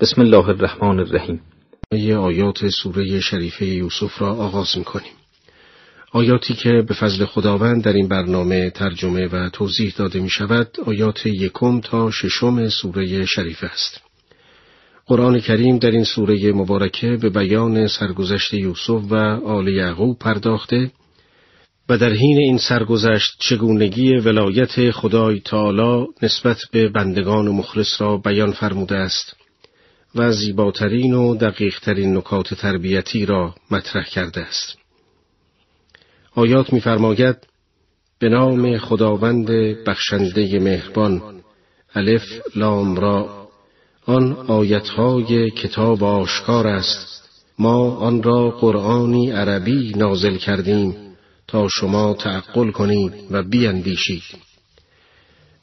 بسم الله الرحمن الرحیم. آیات سوره شریفه یوسف را آغاز می‌کنیم. آیاتی که به فضل خداوند در این برنامه ترجمه و توضیح داده می‌شود، آیات 1 تا 6 سوره شریفه است. قرآن کریم در این سوره مبارکه به بیان سرگذشت یوسف و آل یعقوب پرداخته و در حین این سرگذشت چگونگی ولایت خدای تعالی نسبت به بندگان و مخلص را بیان فرموده است و زیباترین و دقیقترین نکات تربیتی را مطرح کرده است. آیات می‌فرماید: به نام خداوند بخشنده مهربان، الف لام را. آن آیت‌های کتاب آشکار است، ما آن را قرآنی عربی نازل کردیم تا شما تعقل کنید و بیندیشید.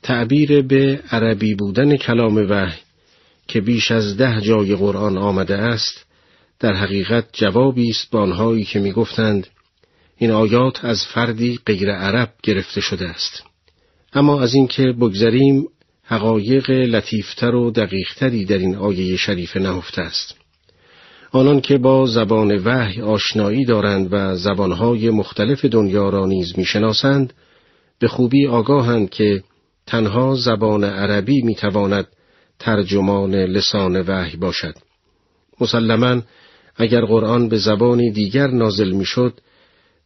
تعبیر به عربی بودن کلام وحی که بیش از 10 جای قرآن آمده است، در حقیقت جوابی است به آنهایی که می‌گفتند این آیات از فردی غیر عرب گرفته شده است. اما از این که بگذریم، حقایق لطیفتر و دقیقتری در این آیه شریف نهفته است. آنان که با زبان وحی آشنایی دارند و زبانهای مختلف دنیا را نیز می‌شناسند، به خوبی آگاهند که تنها زبان عربی می‌تواند ترجمان لسان وحی باشد. مسلماً اگر قرآن به زبانی دیگر نازل می‌شد،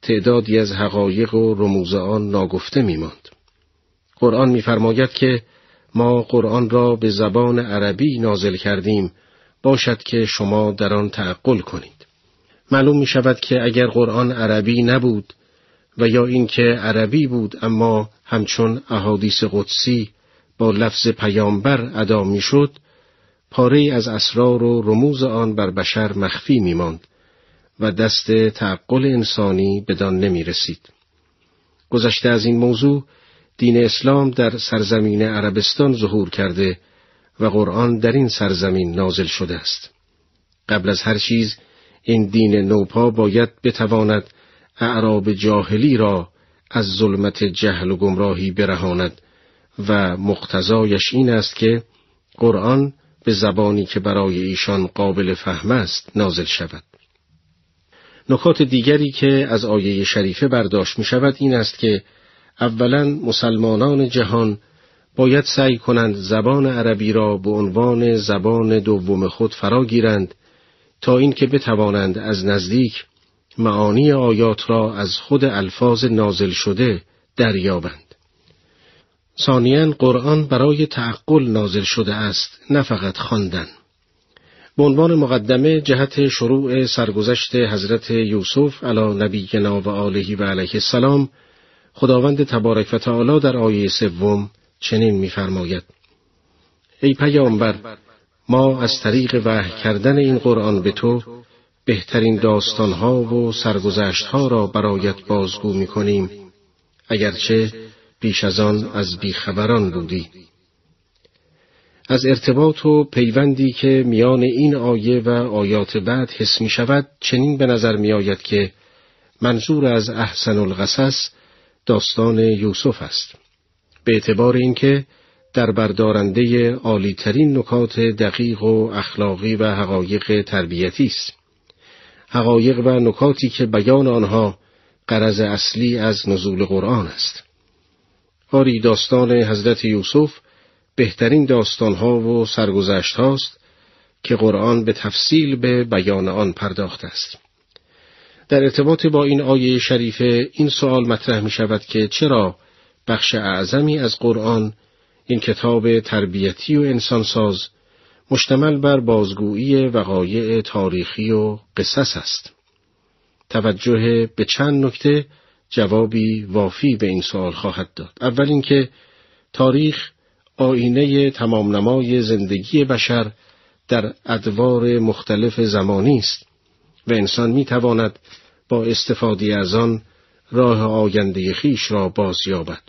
تعدادی از حقایق و رموز آن ناگفته می‌ماند. قرآن می‌فرماید که ما قرآن را به زبان عربی نازل کردیم، باشد که شما در آن تعقل کنید. معلوم می‌شود که اگر قرآن عربی نبود و یا اینکه عربی بود اما همچون احادیث قدسی با لفظ پیامبر ادا می‌شد، پاره از اسرار و رموز آن بر بشر مخفی می‌ماند و دست تعقل انسانی بدان نمی‌رسید. گذشته از این موضوع، دین اسلام در سرزمین عربستان ظهور کرده و قرآن در این سرزمین نازل شده است. قبل از هر چیز، این دین نوپا باید بتواند اعراب جاهلی را از ظلمت جهل و گمراهی برهاند و مقتضایش این است که قرآن به زبانی که برای ایشان قابل فهم است نازل شود. نکات دیگری که از آیه شریفه برداشت می شود این است که اولاً مسلمانان جهان باید سعی کنند زبان عربی را به عنوان زبان دوم خود فرا گیرند تا اینکه بتوانند از نزدیک معانی آیات را از خود الفاظ نازل شده دریابند. ثانیاً قرآن برای تعقل نازل شده است، نه فقط خواندن. به عنوان مقدمه جهت شروع سرگذشت حضرت یوسف علی نبینا و آله و علیه السلام، خداوند تبارک و تعالی در آیه 3 چنین می‌فرماید: ای پیامبر، ما از طریق وحی کردن این قرآن به تو بهترین داستان‌ها و سرگذشت‌ها را برایت بازگو می‌کنیم، اگرچه پیش از آن از بیخبران بودی. از ارتباط و پیوندی که میان این آیه و آیات بعد حس می شود، چنین به نظر می آید که منظور از احسن القصص داستان یوسف است، به اعتبار اینکه در بردارنده عالی‌ترین نکات دقیق و اخلاقی و حقایق تربیتی است. حقایق و نکاتی که بیان آنها غرض اصلی از نزول قرآن است. آری، داستان حضرت یوسف بهترین داستانها و سرگذشت هاست که قرآن به تفصیل به بیان آن پرداخته است. در ارتباط با این آیه شریفه این سوال مطرح می شود که چرا بخش اعظمی از قرآن، این کتاب تربیتی و انسانساز، مشتمل بر بازگویی وقایع تاریخی و قصص است. توجه به چند نکته جوابی وافی به این سوال خواهد داد. اول اینکه تاریخ آینه تمام نمای زندگی بشر در ادوار مختلف زمانی است و انسان می تواند با استفاده از آن راه آینده خیش را باز یابد.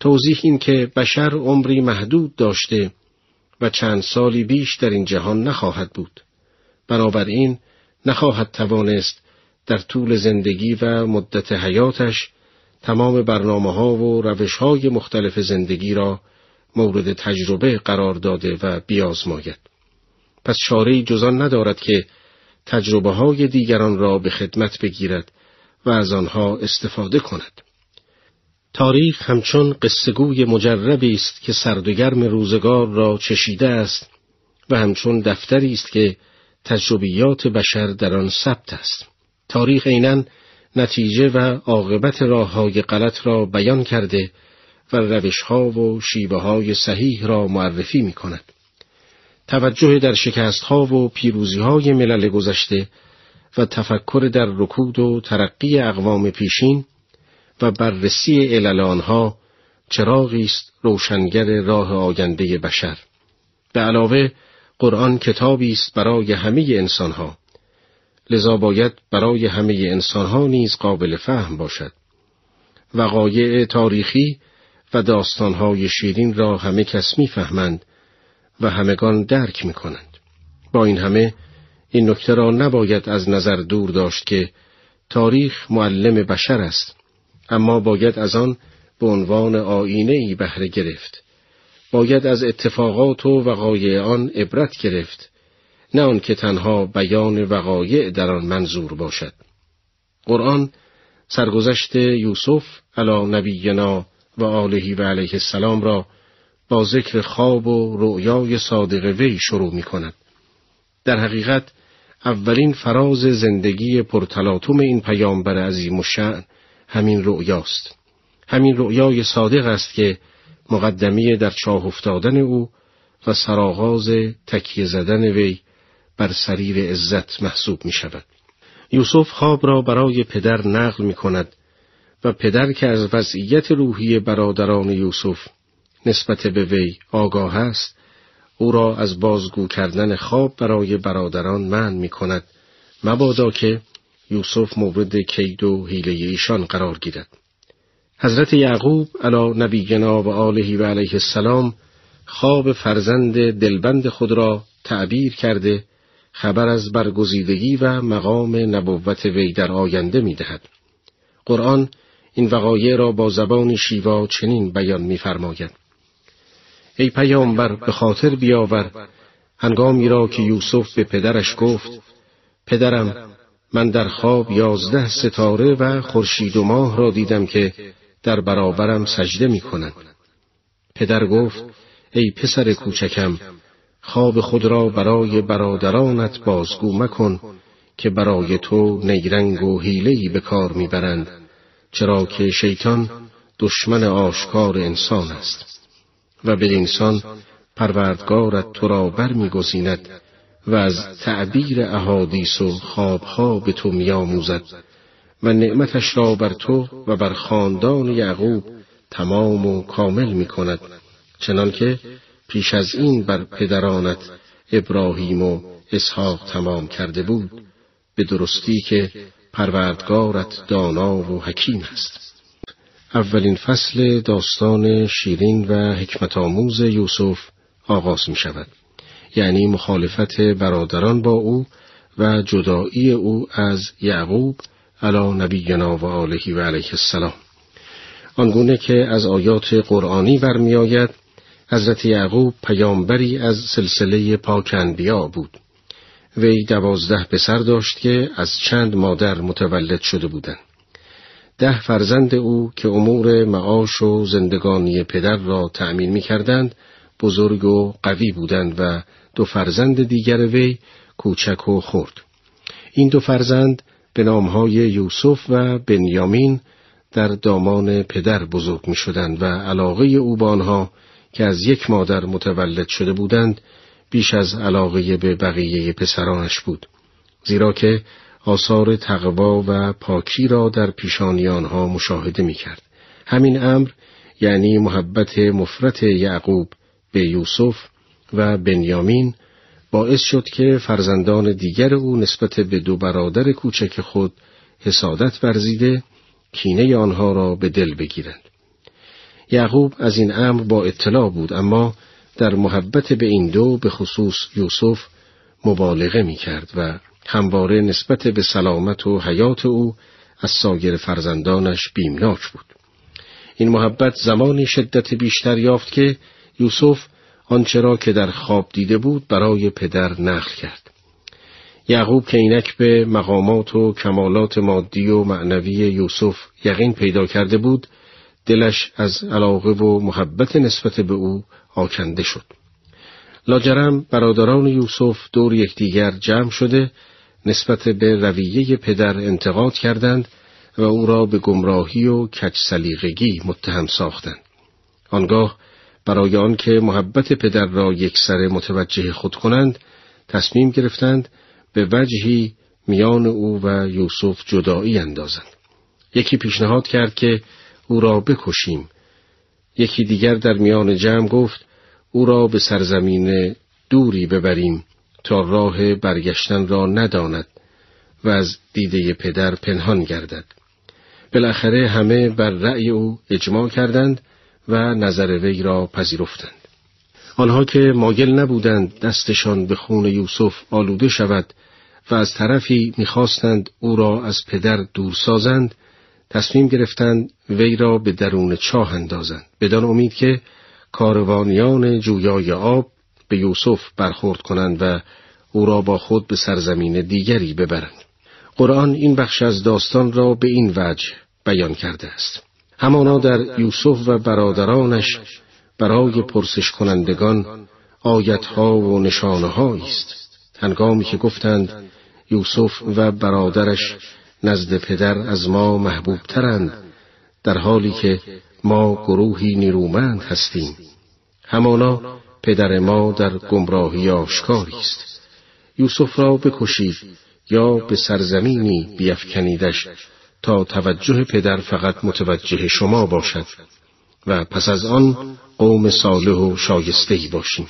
توضیح این که بشر عمری محدود داشته و چند سالی بیش در این جهان نخواهد بود، بنابراین نخواهد توانست در طول زندگی و مدت حیاتش تمام برنامه‌ها و روش‌های مختلف زندگی را مورد تجربه قرار داده و بیازماید. پس چاره‌ای جز آن ندارد که تجربه‌های دیگران را به خدمت بگیرد و از آنها استفاده کند. تاریخ همچون قصه‌گوی مجربی است که سرد و گرم روزگار را چشیده است و همچون دفتری است که تجربیات بشر در آن ثبت است. تاریخ عیناً نتیجه و عاقبت راه‌های غلط را بیان کرده و روش‌ها و شیوه‌های صحیح را معرفی می‌کند. توجه در شکست‌ها و پیروزی‌های ملل گذشته و تفکر در رکود و ترقی اقوام پیشین و بررسی علل آنها چراغی است روشنگر راه آینده بشر. به علاوه قرآن کتابی است برای همه انسان‌ها، لذا باید برای همه انسان‌ها نیز قابل فهم باشد. وقایع تاریخی و داستان‌های شیرین را همه کس می‌فهمند و همگان درک می‌کنند. با این همه این نکته را نباید از نظر دور داشت که تاریخ معلم بشر است، اما باید از آن به عنوان آینه‌ای بهره گرفت. باید از اتفاقات و وقایع آن عبرت گرفت، نه آنکه تنها بیان وقایع در آن منظور باشد. قرآن سرگذشت یوسف علی نبینا و آله و علیه السلام را با ذکر خواب و رؤیای صادق وی شروع می کند. در حقیقت اولین فراز زندگی پرتلاطم این پیامبر عظیم الشأن همین رؤیاست. همین رؤیای صادق است که مقدمه در چاه افتادن او و سرآغاز تکیه زدن وی بر سریر عزت محسوب می شود. یوسف خواب را برای پدر نقل می کند و پدر که از وضعیت روحی برادران یوسف نسبت به وی آگاه است، او را از بازگو کردن خواب برای برادران منع می کند، مبادا که یوسف مورد کید و حیله ایشان قرار گیرد. حضرت یعقوب علی نبینا و آله و علیه السلام خواب فرزند دلبند خود را تعبیر کرده خبر از برگزیدگی و مقام نبوت وی در آینده می دهد. قرآن این وقایع را با زبان شیوا چنین بیان می فرماید: ای پیامبر به خاطر بیاور هنگامی را که یوسف به پدرش گفت پدرم من در خواب 11 ستاره و خورشید و ماه را دیدم که در برابرم سجده می کنند. پدر گفت ای پسر کوچکم خواب خود را برای برادرانت بازگو مکن که برای تو نیرنگ و حیله‌ای به کار میبرند، چرا که شیطان دشمن آشکار انسان است و به انسان پروردگارت تو را برمیگزیند و از تعبیر احادیث و خوابها به تو میاموزد و نعمتش را بر تو و بر خاندان یعقوب تمام و کامل میکند، چنان که پیش از این بر پدرانت ابراهیم و اسحاق تمام کرده بود، به درستی که پروردگارت دانا و حکیم است. اولین فصل داستان شیرین و حکمت آموز یوسف آغاز می شود، یعنی مخالفت برادران با او و جدایی او از یعقوب علی نبینا و آله و علیه السلام. آنگونه که از آیات قرآنی برمی آید، حضرت یعقوب پیامبری از سلسله پاک انبیا بود. وی 12 پسر داشت که از چند مادر متولد شده بودند. 10 فرزند او که امور معاش و زندگانی پدر را تأمین می کردند بزرگ و قوی بودند و 2 فرزند دیگر وی کوچک و خرد. این 2 فرزند به نامهای یوسف و بنیامین در دامان پدر بزرگ می شدند و علاقه او به آنها که از یک مادر متولد شده بودند بیش از علاقه به بقیه پسرانش بود، زیرا که آثار تقوا و پاکی را در پیشانی آنها مشاهده می کرد. همین امر یعنی محبت مفرط یعقوب به یوسف و بنیامین باعث شد که فرزندان دیگر او نسبت به 2 برادر کوچک خود حسادت ورزیده کینه آنها را به دل بگیرند. یعقوب از این امر با اطلاع بود، اما در محبت به این 2 به خصوص یوسف مبالغه می کرد و همواره نسبت به سلامت و حیات او از سایر فرزندانش بیمناک بود. این محبت زمانی شدت بیشتر یافت که یوسف آنچه را که در خواب دیده بود برای پدر نقل کرد. یعقوب که اینک به مقامات و کمالات مادی و معنوی یوسف یقین پیدا کرده بود، دلش از علاقه و محبت نسبت به او آکنده شد. لاجرم برادران یوسف دور یکدیگر جمع شده نسبت به رویه پدر انتقاد کردند و او را به گمراهی و کج سلیقگی متهم ساختند. آنگاه برای آنکه محبت پدر را یکسره متوجه خود کنند، تصمیم گرفتند به وجهی میان او و یوسف جدایی اندازند. یکی پیشنهاد کرد که او را بکشیم. یکی دیگر در میان جمع گفت او را به سرزمین دوری ببریم تا راه برگشتن را نداند و از دیده پدر پنهان گردد. بالاخره همه بر رأی او اجماع کردند و نظر وی را پذیرفتند. آنها که مایل نبودند دستشان به خون یوسف آلوده شود و از طرفی می‌خواستند او را از پدر دور سازند، تصمیم گرفتند وی را به درون چاه اندازند، بدان امید که کاروانیان جویای آب به یوسف برخورد کنند و او را با خود به سرزمین دیگری ببرند. قرآن این بخش از داستان را به این وجه بیان کرده است: همانا در یوسف و برادرانش برای پرسش کنندگان آیت‌ها و نشانه‌هایی است. هنگامی که گفتند یوسف و برادرش نزد پدر از ما محبوب‌ترند، در حالی که ما گروهی نیرومند هستیم. همانا پدر ما در گمراهی آشکاری است. یوسف را بکشید یا به سرزمینی بیفکنیدش تا توجه پدر فقط متوجه شما باشد و پس از آن قوم صالح و شایسته‌ای باشیم.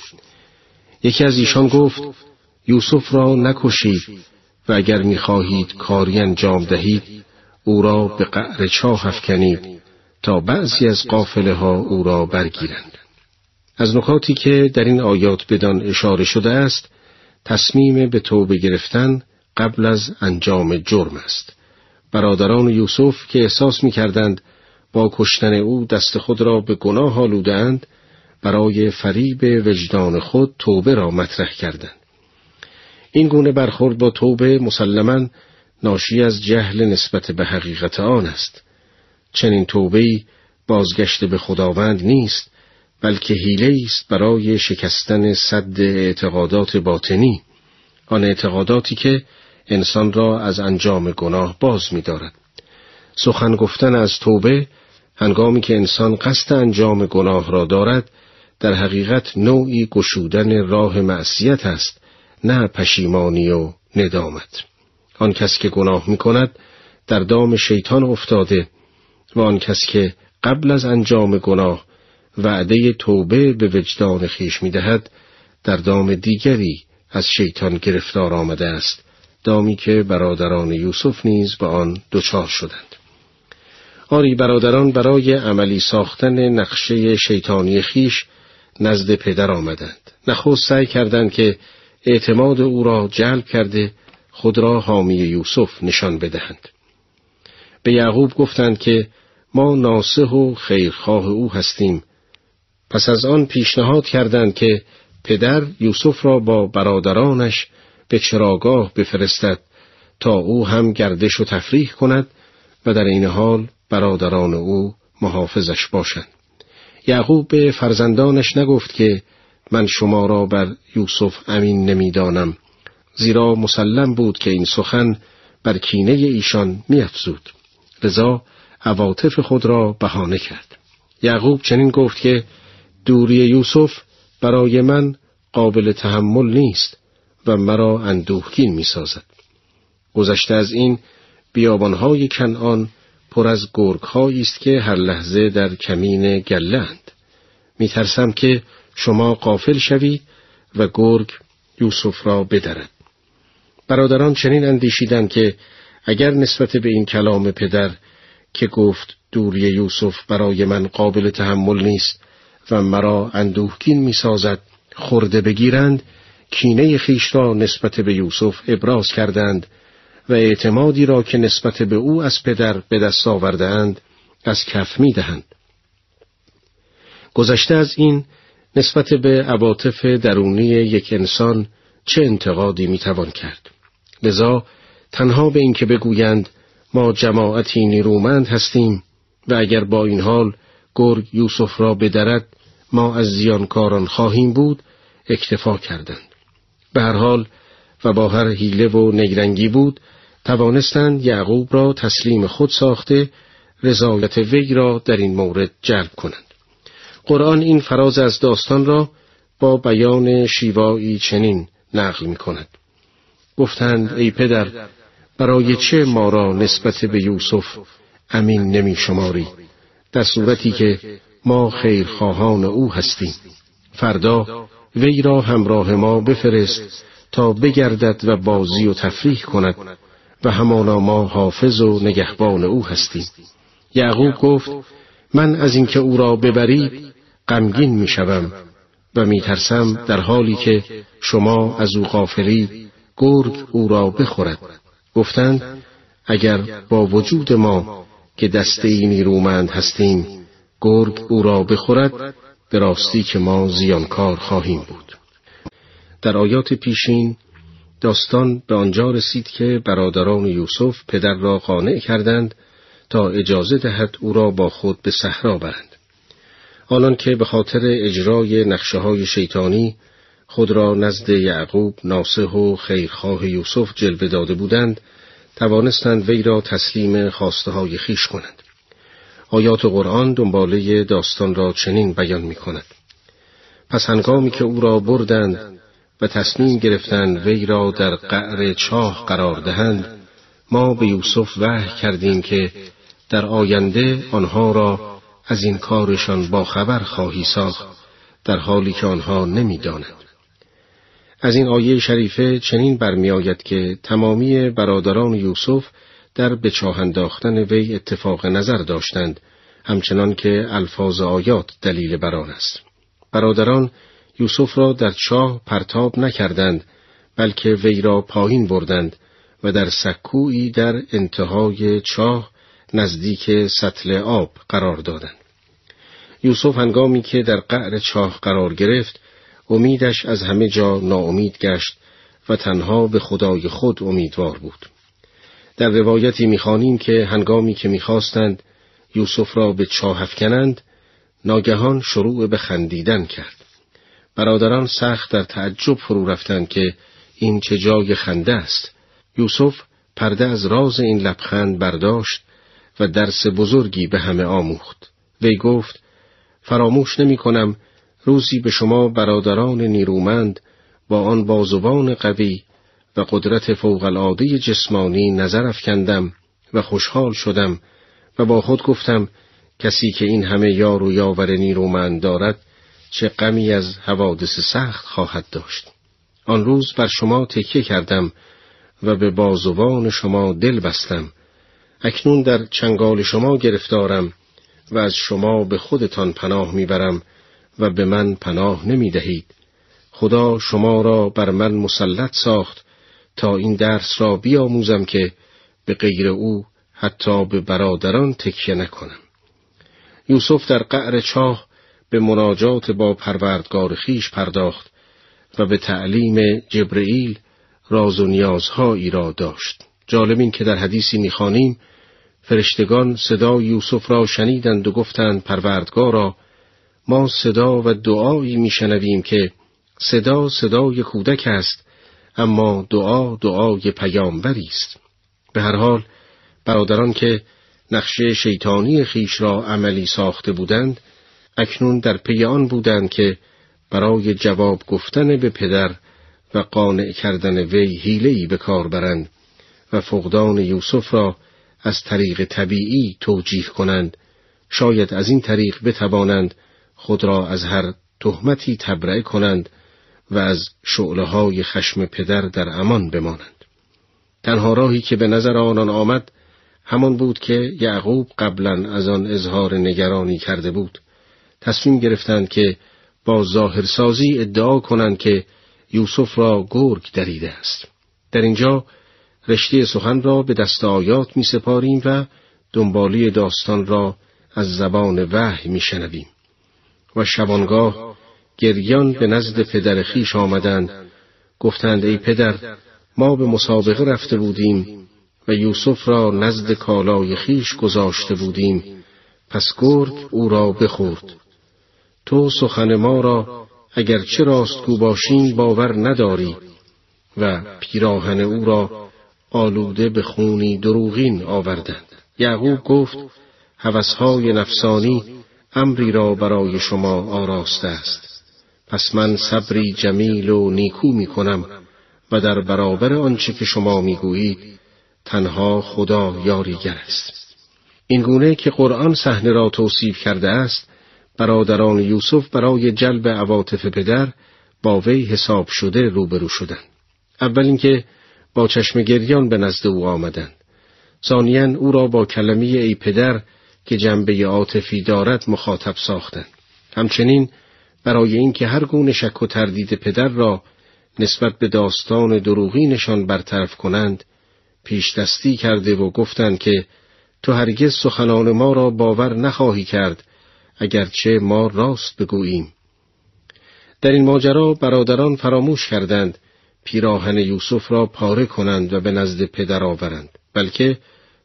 یکی از ایشان گفت یوسف را نکشید و اگر می‌خواهید کاری انجام دهید او را به قعر چاه افکنید تا بعضی از قافله ها او را برگیرند. از نکاتی که در این آیات بدان اشاره شده است، تصمیم به توبه گرفتن قبل از انجام جرم است. برادران یوسف که احساس می‌کردند با کشتن او دست خود را به گناه آلوده‌اند، برای فریب وجدان خود توبه را مطرح کردند. این گونه برخورد با توبه مسلماً ناشی از جهل نسبت به حقیقت آن است. چنین توبه‌ای بازگشت به خداوند نیست، بلکه حیله‌ای است برای شکستن سد اعتقادات باطنی، آن اعتقاداتی که انسان را از انجام گناه باز می‌دارد. سخن گفتن از توبه هنگامی که انسان قصد انجام گناه را دارد، در حقیقت نوعی گشودن راه معصیت است، نه پشیمانی و ندامت. آن کس که گناه می‌کند در دام شیطان افتاده و آن کس که قبل از انجام گناه وعده توبه به وجدان خویش می‌دهد، در دام دیگری از شیطان گرفتار آمده است، دامی که برادران یوسف نیز به آن دچار شدند. آری برادران برای عملی ساختن نقشه شیطانی خویش نزد پدر آمدند. نخست سعی کردند که اعتماد او را جلب کرده خود را حامی یوسف نشان بدهند. به یعقوب گفتند که ما ناصح و خیرخواه او هستیم. پس از آن پیشنهاد کردند که پدر یوسف را با برادرانش به چراگاه بفرستد تا او هم گردش و تفریح کند و در این حال برادران او محافظش باشند. یعقوب به فرزندانش نگفت که من شما را بر یوسف امین نمی‌دانم، زیرا مسلم بود که این سخن بر کینه ایشان می‌افزود، لذا عواطف خود را بهانه کرد. یعقوب چنین گفت که دوری یوسف برای من قابل تحمل نیست و مرا اندوهگین می‌سازد. گذشته از این، بیابان‌های کنعان پر از گرگ‌هایی است که هر لحظه در کمین گله‌اند. می‌ترسم که شما غافل شوید و گرگ یوسف را بدرد. برادران چنین اندیشیدند که اگر نسبت به این کلام پدر که گفت دوری یوسف برای من قابل تحمل نیست و مرا اندوهگین می‌سازد، خورده بگیرند، کینه خیش را نسبت به یوسف ابراز کردند و اعتمادی را که نسبت به او از پدر به دست آورده‌اند از کف می‌دهند. گذشته از این، نسبت به عواطف درونی یک انسان چه انتقادی میتوان کرد؟ لذا تنها به این که بگویند ما جماعتی نیرومند هستیم و اگر با این حال گرگ یوسف را بدرد ما از زیانکاران خواهیم بود اکتفا کردند. به هر حال و با هر حیله و نگرنگی بود توانستند یعقوب را تسلیم خود ساخته رضایت وی را در این مورد جلب کنند. قرآن این فراز از داستان را با بیان شیوایی چنین نقل می کند. گفتند ای پدر برای چه ما را نسبت به یوسف امین نمی شماری در صورتی که ما خیرخواهان او هستیم؟ فردا وی را همراه ما بفرست تا بگردد و بازی و تفریح کند و همانا ما حافظ و نگهبان او هستیم. یعقوب گفت من از اینکه او را ببرید غمگین میشوم و میترسم در حالی که شما از او غافلید گرگ او را بخورد. گفتند اگر با وجود ما که دسته‌ای نیرومند هستیم گرگ او را بخورد به راستی که ما زیانکار خواهیم بود. در آیات پیشین داستان به آنجا رسید که برادران یوسف پدر را قانع کردند تا اجازه دهد او را با خود به صحرا برند. آنان که به خاطر اجرای نقشه‌های شیطانی خود را نزد یعقوب ناصح و خیرخواه یوسف جلوه داده بودند توانستند وی را تسلیم خواسته‌های خویش کنند. آیات قرآن دنباله داستان را چنین بیان می‌کند: پس هنگامی که او را بردند و تصمیم گرفتند وی را در قعر چاه قرار دهند ما به یوسف وحی کردیم که در آینده آنها را از این کارشان باخبر خواهی ساخت در حالی که آنها نمی‌دانند. از این آیه شریفه چنین برمی‌آید که تمامی برادران یوسف در به چاه انداختن وی اتفاق نظر داشتند، همچنان که الفاظ آیات دلیل بر آن است. برادران یوسف را در چاه پرتاب نکردند بلکه وی را پایین بردند و در سکویی در انتهای چاه نزدیک سطل آب قرار دادند. یوسف هنگامی که در قعر چاه قرار گرفت امیدش از همه جا ناامید گشت و تنها به خدای خود امیدوار بود. در روایتی می‌خوانیم که هنگامی که می‌خواستند یوسف را به چاه افکنند ناگهان شروع به خندیدن کرد. برادران سخت در تعجب فرو رفتند که این چه جای خنده است. یوسف پرده از راز این لبخند برداشت و درس بزرگی به همه آموخت. وی گفت فراموش نمی‌کنم روزی به شما برادران نیرومند با آن بازوان قوی و قدرت فوق‌العاده جسمانی نظر افکندم و خوشحال شدم و با خود گفتم کسی که این همه یار و یاور نیرومند دارد چه غمی از حوادث سخت خواهد داشت. آن روز بر شما تکیه کردم و به بازوان شما دل بستم. اکنون در چنگال شما گرفتارم و از شما به خودتان پناه میبرم و به من پناه نمیدهید. خدا شما را بر من مسلط ساخت تا این درس را بیاموزم که به غیر او حتی به برادران تکیه نکنم. یوسف در قعر چاه به مناجات با پروردگار خویش پرداخت و به تعلیم جبرئیل راز و نیازهایی را داشت. جالب این که در حدیثی می‌خوانیم فرشتگان صدای یوسف را شنیدند و گفتند پروردگارا ما صدا و دعایی می‌شنویم که صدا صدای کودک است اما دعای پیامبری است. به هر حال برادران که نقشه شیطانی خیش را عملی ساخته بودند اکنون در پی آن بودند که برای جواب گفتن به پدر و قانع کردن وی حیله‌ای به کار برند و فقدان یوسف را از طریق طبیعی توجیه کنند. شاید از این طریق بتوانند خود را از هر تهمتی تبرئه کنند و از شعله‌های خشم پدر در امان بمانند. تنها راهی که به نظر آنان آمد همان بود که یعقوب قبلا از آن اظهار نگرانی کرده بود. تصمیم گرفتند که با ظاهرسازی ادعا کنند که یوسف را گرگ دریده است. در اینجا رشته سخن را به دست آیات می‌سپاریم و دنباله داستان را از زبان وحی می‌شنویم. و شبانگاه گریان به نزد پدر خویش آمدند، گفتند ای پدر، ما به مسابقه رفته بودیم و یوسف را نزد کالای خویش گذاشته بودیم، پس گرگ او را بخورد. تو سخن ما را اگر چه راستگو باشیم باور نداری و پیراهن او را آلوده به خونی دروغین آوردند. یعقوب گفت هوس‌های نفسانی امری را برای شما آراسته است، پس من صبری جمیل و نیکو می کنم و در برابر آنچه که شما می گویید تنها خدا یاریگر است. اینگونه که قرآن صحنه را توصیف کرده است، برادران یوسف برای جلب عواطف پدر با وی حساب شده روبرو شدند. اول اینکه با چشم گریان به نزد او آمدند، ثانیاً او را با کلمه ای پدر که جنبه عاطفی دارد مخاطب ساختند. همچنین برای اینکه هر گونه شک و تردید پدر را نسبت به داستان دروغینشان برطرف کنند، پیش دستی کرده و گفتند که تو هرگز سخنان ما را باور نخواهی کرد اگرچه ما راست بگوییم. در این ماجرا برادران فراموش کردند پیراهن یوسف را پاره کنند و به نزد پدر آورند، بلکه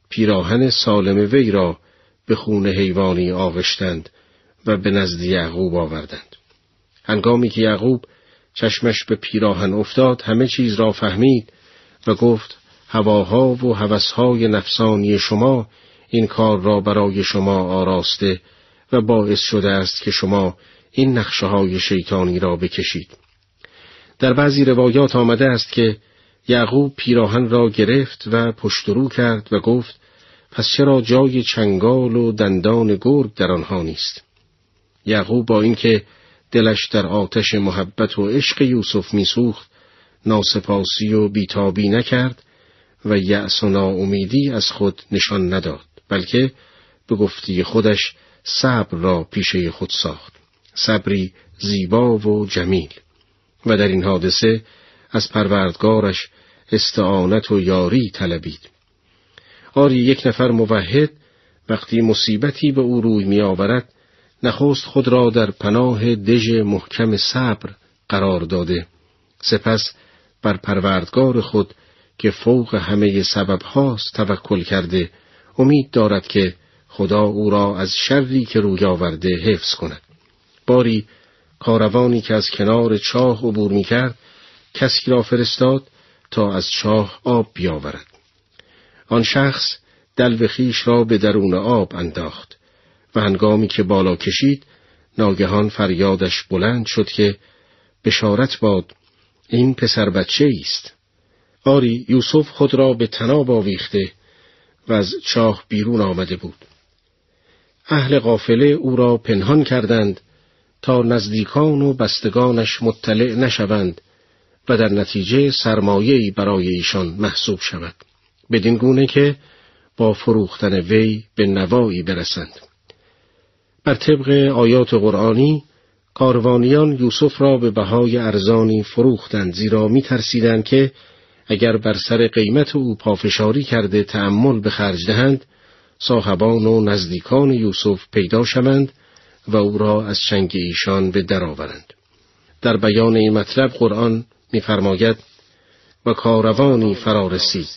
پیراهن سالم وی را به خون حیوانی آغشتند و به نزد یعقوب آوردند. هنگامی که یعقوب چشمش به پیراهن افتاد، همه چیز را فهمید و گفت هواها و هوس‌های نفسانی شما این کار را برای شما آراسته و باعث شده است که شما این نقشه‌های شیطانی را بکشید. در بعضی روایات آمده است که یعقوب پیراهن را گرفت و پشت رو کرد و گفت پس چرا جای چنگال و دندان گرگ در آنها نیست؟ یعقوب با اینکه دلش در آتش محبت و عشق یوسف میسوخت، ناسپاسی و بیتابی نکرد و یأس و ناامیدی از خود نشان نداد، بلکه به گفته خودش صبر را پیشه خود ساخت، صبری زیبا و جمیل، و در این حادثه از پروردگارش استعانت و یاری طلبید. آری، یک نفر موحد وقتی مصیبتی به او روی می آورد، نخست خود را در پناه دژ محکم صبر قرار داده، سپس بر پروردگار خود که فوق همه سبب هاست توکل کرده، امید دارد که خدا او را از شری که روی آورده حفظ کند. باری کاروانی که از کنار چاه عبور می کرد، کسی را فرستاد تا از چاه آب بیاورد. آن شخص دلو خویش را به درون آب انداخت و هنگامی که بالا کشید، ناگهان فریادش بلند شد که بشارت باد، این پسر بچه ایست. آری، یوسف خود را به طناب آویخته و از چاه بیرون آمده بود. اهل قافله او را پنهان کردند تا نزدیکان و بستگانش مطلع نشوند و در نتیجه سرمایه‌ای برای ایشان محسوب شود، بدین گونه که با فروختن وی به نوایی برسند. بر طبق آیات قرآنی، کاروانیان یوسف را به بهای ارزانی فروختند، زیرا می ترسیدند که اگر بر سر قیمت او پافشاری کرده تأمل به خرج دهند، صاحبان و نزدیکان یوسف پیدا شوند و او را از چنگ ایشان به درآورند. در بیان این مطلب قرآن می‌فرماید و کاروانی فرارسید،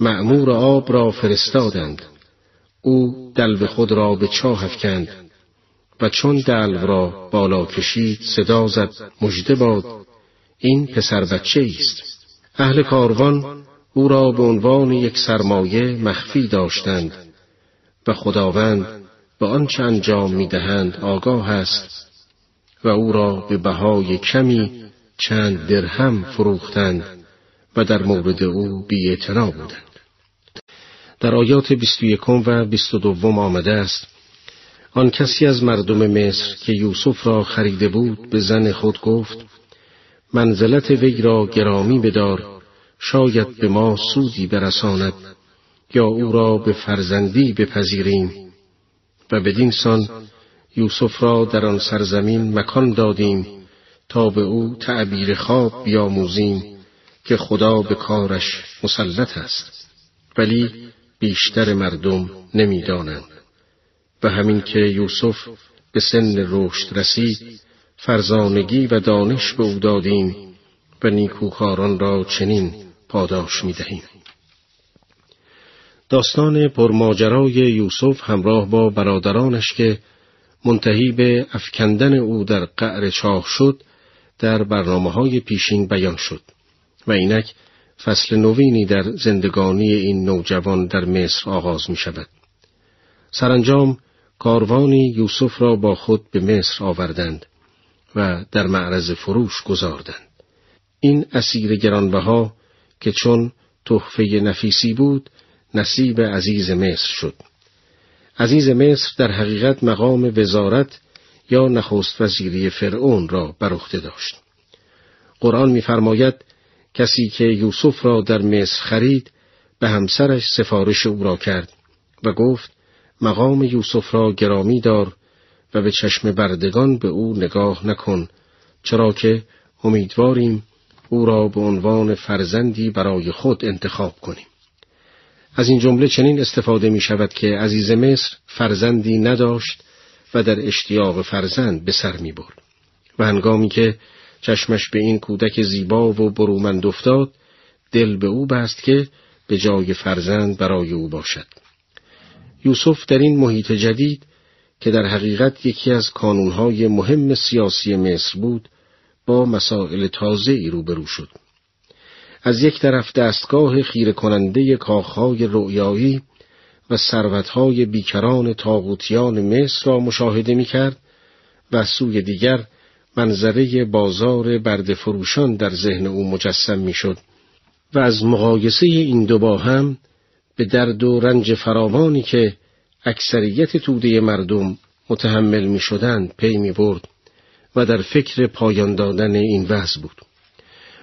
مأمور آب را فرستادند، او دلو خود را به چاه افکند و چون دلو را بالا کشید صدا زد مژده باد، این پسر بچه ایست. اهل کاروان او را به عنوان یک سرمایه مخفی داشتند و خداوند به آنچه انجام می‌دهند آگاه است و او را به بهای کمی چند درهم فروختند و در مورد او بی‌اعتنا بودند. در آیات 21 و 22 آمده است آن کسی از مردم مصر که یوسف را خریده بود به زن خود گفت منزلت وی را گرامی بدار، شاید به ما سودی برساند یا او را به فرزندی بپذیریم، و بدین سان یوسف را در آن سرزمین مکان دادیم تا به او تعبیر خواب بیاموزیم که خدا به کارش مسلط است، ولی بیشتر مردم نمی دانند. و همین که یوسف به سن رشد رسید، فرزانگی و دانش به او دادیم و نیکوکاران را چنین پاداش می دهیم. داستان پرماجرای یوسف همراه با برادرانش که منتهی به افکندن او در قعر چاه شد در برنامه‌های پیشین بیان شد و اینک فصل نوینی در زندگانی این نوجوان در مصر آغاز می شود. سرانجام کاروانی یوسف را با خود به مصر آوردند و در معرض فروش گذاردند. این اسیر گرانبها که چون تحفه نفیسی بود نصیب عزیز مصر شد. عزیز مصر در حقیقت مقام وزارت یا نخست وزیری فرعون را بر عهده داشت. قرآن می‌فرماید کسی که یوسف را در مصر خرید به همسرش سفارش او را کرد و گفت مقام یوسف را گرامی دار و به چشم بردگان به او نگاه نکن، چرا که امیدواریم او را به عنوان فرزندی برای خود انتخاب کنیم. از این جمله چنین استفاده می شود که عزیز مصر فرزندی نداشت و در اشتیاق فرزند به سر می برد و هنگامی که چشمش به این کودک زیبا و برومند افتاد دل به او بست که به جای فرزند برای او باشد. یوسف در این محیط جدید که در حقیقت یکی از کانونهای مهم سیاسی مصر بود با مسائل تازه‌ای روبرو شد. از یک طرف دستگاه خیره کننده کاخهای رؤیایی و ثروتهای بیکران طاغوتیان مصر را مشاهده می‌کرد و از سوی دیگر منظره بازار برده فروشان در ذهن او مجسم می‌شد و از مقایسه این دو با هم به درد و رنج فراوانی که اکثریت توده مردم متحمل می‌شدند پی می‌برد و در فکر پایان دادن این وضع بود.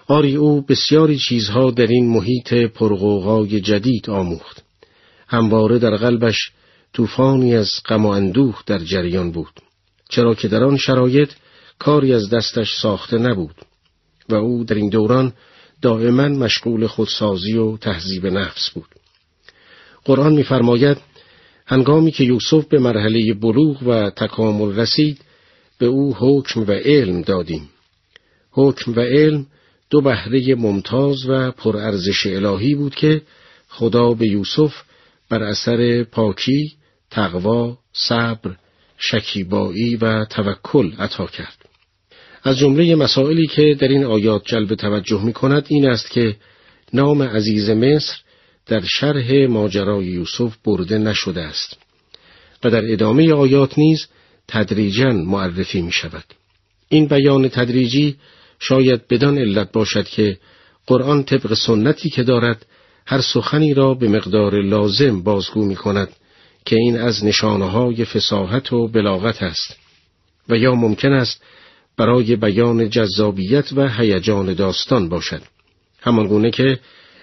آری او بسیاری چیزها در این محیط پرغوغای جدید آموخت. همواره در قلبش طوفانی از غم و اندوه در جریان بود، چرا که در آن شرایط کاری از دستش ساخته نبود و او در این دوران دائما مشغول خودسازی و تهذیب نفس بود. قرآن می‌فرماید هنگامی که یوسف به مرحله بلوغ و تکامل رسید به او حکم و علم دادیم. حکم و علم دو بهره ممتاز و پرارزش الهی بود که خدا به یوسف بر اثر پاکی، تقوا، صبر، شکیبایی و توکل عطا کرد. از جمله مسائلی که در این آیات جلب توجه می کند این است که نام عزیز مصر در شرح ماجرای یوسف برده نشده است و در ادامه آیات نیز تدریجاً معرفی می شود. این بیان تدریجی شاید بدان علت باشد که قرآن طبق سنتی که دارد هر سخنی را به مقدار لازم بازگو می کند که این از نشانه‌های فصاحت و بلاغت است و یا ممکن است برای بیان جذابیت و هیجان داستان باشد، همانگونه که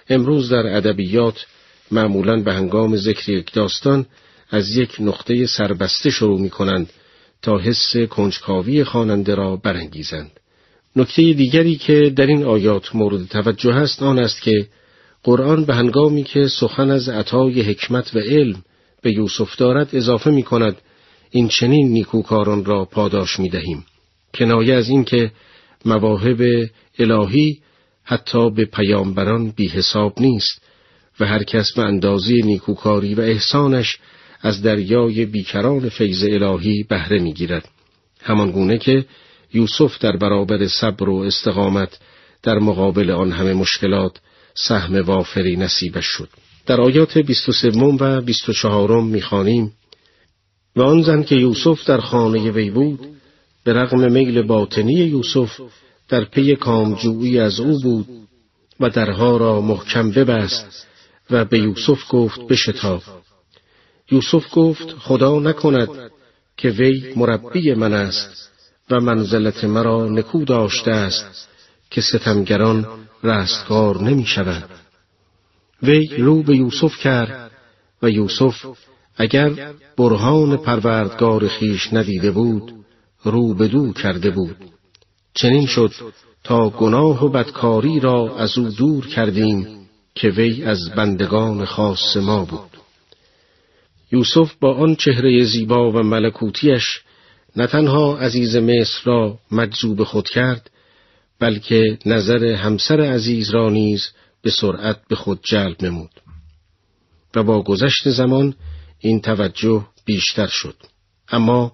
امروز در ادبیات معمولاً به هنگام ذکر یک داستان از یک نقطه سربسته شروع می کنند تا حس کنجکاوی خواننده را برانگیزند. نکته دیگری که در این آیات مورد توجه است آن است که قرآن به هنگامی که سخن از عطای حکمت و علم به یوسف دارد اضافه می کند این چنین نیکوکاران را پاداش می دهیم، کنایه از این که مواهب الهی حتی به پیامبران بی حساب نیست و هر کس به اندازه نیکوکاری و احسانش از دریای بیکران فیض الهی بهره می گیرد، همانگونه که یوسف در برابر صبر و استقامت در مقابل آن همه مشکلات سهم وافری نصیبش شد. در آیات 23 و 24 می‌خوانیم و آن زن که یوسف در خانه وی بود به رغم میل باطنی یوسف در پی کامجویی از او بود و درها را محکم ببست و به یوسف گفت بشتاب. یوسف گفت خدا نکند که وی مربی من است و منزلت مرا نکو داشته است که ستمگران رستگار نمی شوند. وی رو به یوسف کرد و یوسف اگر برهان پروردگار خیش ندیده بود رو به دو کرده بود. چنین شد تا گناه و بدکاری را از او دور کردیم که وی از بندگان خاص ما بود. یوسف با آن چهره زیبا و ملکوتیش نه تنها عزیز مصر را مجذوب خود کرد، بلکه نظر همسر عزیز را نیز به سرعت به خود جلب نمود و با گذشت زمان این توجه بیشتر شد. اما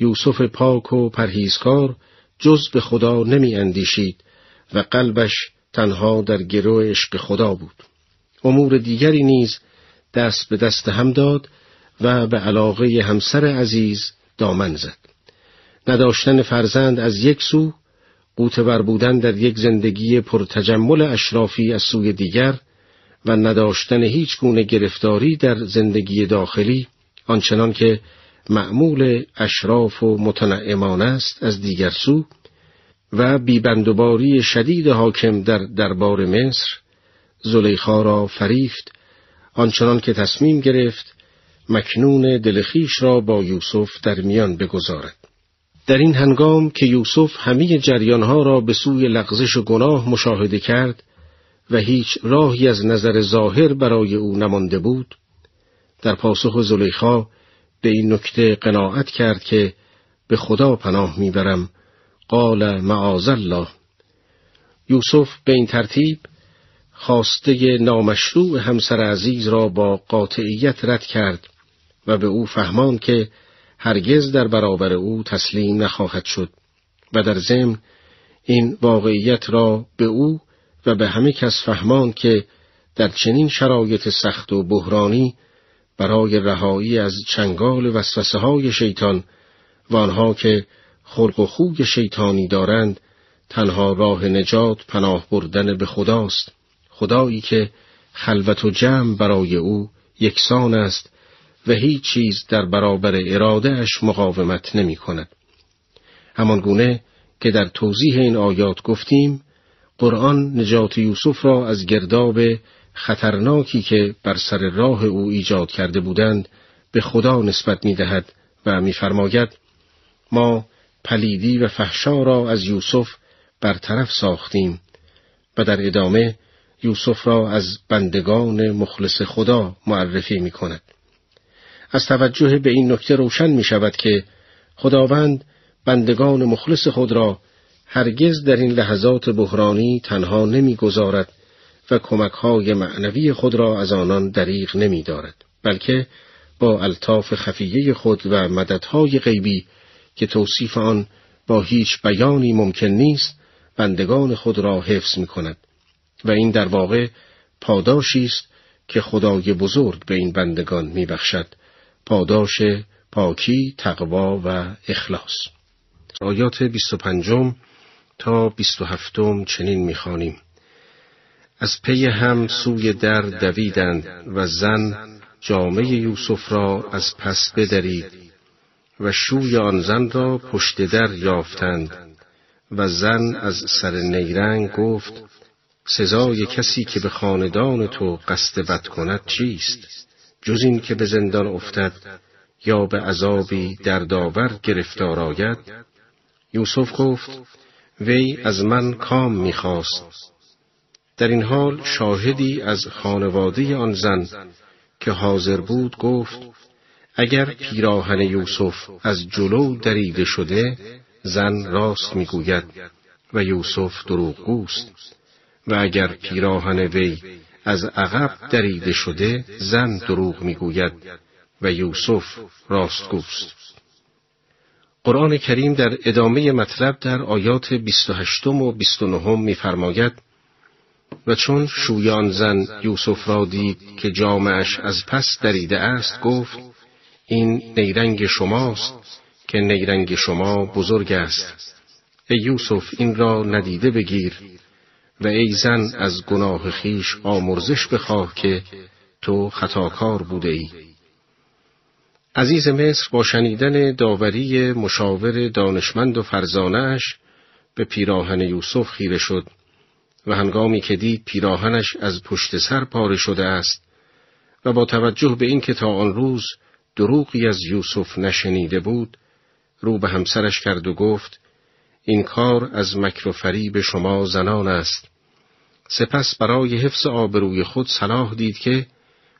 یوسف پاک و پرهیزکار جز به خدا نمی اندیشید و قلبش تنها در گرو عشق خدا بود. امور دیگری نیز دست به دست هم داد و به علاقه همسر عزیز دامن زد. نداشتن فرزند از یک سو، غوطه‌ور بودن در یک زندگی پرتجمل اشرافی از سوی دیگر و نداشتن هیچ گونه گرفتاری در زندگی داخلی آنچنان که معمول اشراف و متنعمان است از دیگر سو و بیبندوباری شدید حاکم در دربار مصر، زلیخا را فریفت آنچنان که تصمیم گرفت مکنون دلخیش را با یوسف در میان بگذارد. در این هنگام که یوسف همه جریانها را به سوی لغزش و گناه مشاهده کرد و هیچ راهی از نظر ظاهر برای او نمانده بود، در پاسخ زلیخا به این نکته قناعت کرد که به خدا پناه میبرم، قال معاذ الله. یوسف به این ترتیب خواسته نامشروع همسر عزیز را با قاطعیت رد کرد و به او فهمان که هرگز در برابر او تسلیم نخواهد شد و در ضمن این واقعیت را به او و به همه کس فهمان که در چنین شرایط سخت و بحرانی برای رهایی از چنگال وسوسه های شیطان و آنها که خلق و خوی شیطانی دارند تنها راه نجات پناه بردن به خداست، خدایی که خلوت و جمع برای او یکسان است و هیچ چیز در برابر ارادهش مقاومت نمی کند. همانگونه که در توضیح این آیات گفتیم، قرآن نجات یوسف را از گرداب خطرناکی که بر سر راه او ایجاد کرده بودند به خدا نسبت می دهد و می فرماید ما پلیدی و فحشا را از یوسف برطرف ساختیم و در ادامه یوسف را از بندگان مخلص خدا معرفی می کند. از توجه به این نکته روشن می شود که خداوند بندگان مخلص خود را هرگز در این لحظات بحرانی تنها نمی گذارد و کمک‌های معنوی خود را از آنان دریغ نمی دارد، بلکه با الطاف خفیه خود و مددهای غیبی که توصیف آن با هیچ بیانی ممکن نیست بندگان خود را حفظ می کند و این در واقع پاداشی است که خدای بزرگ به این بندگان می بخشد، پاداش پاکی، تقوا و اخلاص. آیات 25 تا 27 چنین می خوانیم. از پی هم سوی در دویدند و زن جامه یوسف را از پس بدرید و شوی آن زن را پشت در یافتند و زن از سر نیرنگ گفت سزای کسی که به خاندان تو قصد بد کند چیست؟ جز این که به زندان افتد یا به عذابی دردآور گرفتار آید؟ یوسف گفت وی از من کام می‌خواست. در این حال شاهدی از خانواده آن زن که حاضر بود گفت اگر پیراهن یوسف از جلو دریده شده زن راست می‌گوید و یوسف دروغگوست و اگر پیراهن وی از عقب دریده شده زن دروغ می‌گوید و یوسف راستگوست. قرآن کریم در ادامه مطلب در آیات 28 و 29 می‌فرماید و چون شویان زن یوسف را دید که جامه‌اش از پس دریده است گفت این نیرنگ شماست که نیرنگ شما بزرگ است. ای یوسف این را ندیده بگیر و ای زن از گناه خیش آمرزش بخواه که تو خطاکار بوده ای. عزیز مصر با شنیدن داوری مشاور دانشمند و فرزانه‌اش به پیراهن یوسف خیره شد و هنگامی که دید پیراهنش از پشت سر پاره شده است و با توجه به اینکه تا آن روز دروغی از یوسف نشنیده بود، رو به همسرش کرد و گفت این کار از مکر و فریب شما زنان است. سپس برای حفظ آبروی خود صلاح دید که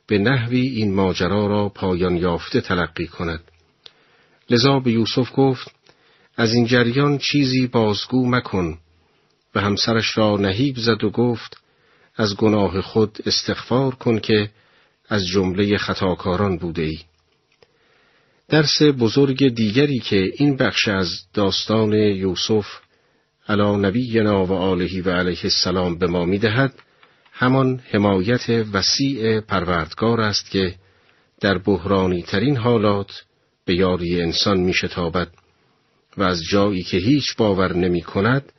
به نحوی این ماجرا را پایان یافته تلقی کند. لذا به یوسف گفت از این جریان چیزی بازگو مکن. و همسرش را نهیب زد و گفت از گناه خود استغفار کن که از جمله خطاکاران بوده ای. درس بزرگ دیگری که این بخش از داستان یوسف علی نبینا و آله و علیه السلام به ما می دهد، همان حمایت وسیع پروردگار است که در بحرانی ترین حالات به یاری انسان می شتابد و از جایی که هیچ باور نمی کند،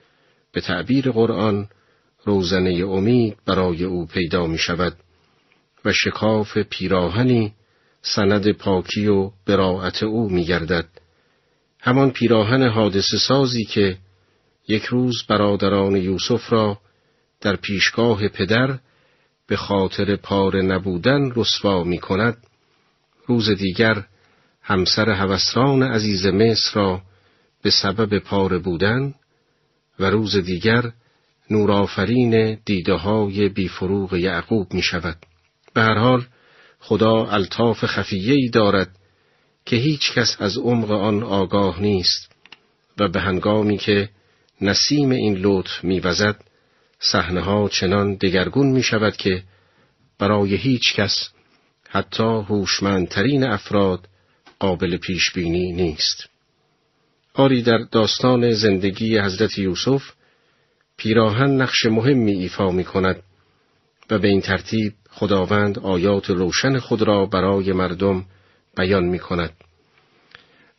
به تعبیر قرآن، روزنه امید برای او پیدا می شود و شکاف پیراهنی سند پاکی و براعت او می گردد. همان پیراهن حادثه سازی که یک روز برادران یوسف را در پیشگاه پدر به خاطر پاره نبودن رسوا می کند، روز دیگر همسر هوسران عزیز مصر را به سبب پاره بودن و روز دیگر نورآفرین دیده های بیفروغ یعقوب می شود. به هر حال خدا الطاف خفیه‌ای دارد که هیچ کس از عمق آن آگاه نیست و به هنگامی که نسیم این لطف می وزد، صحنه ها چنان دگرگون می شود که برای هیچ کس، حتی هوشمندترین افراد، قابل پیش بینی نیست. آری در داستان زندگی حضرت یوسف، پیراهن نقش مهمی ایفا می کند و به این ترتیب خداوند آیات روشن خود را برای مردم بیان می کند.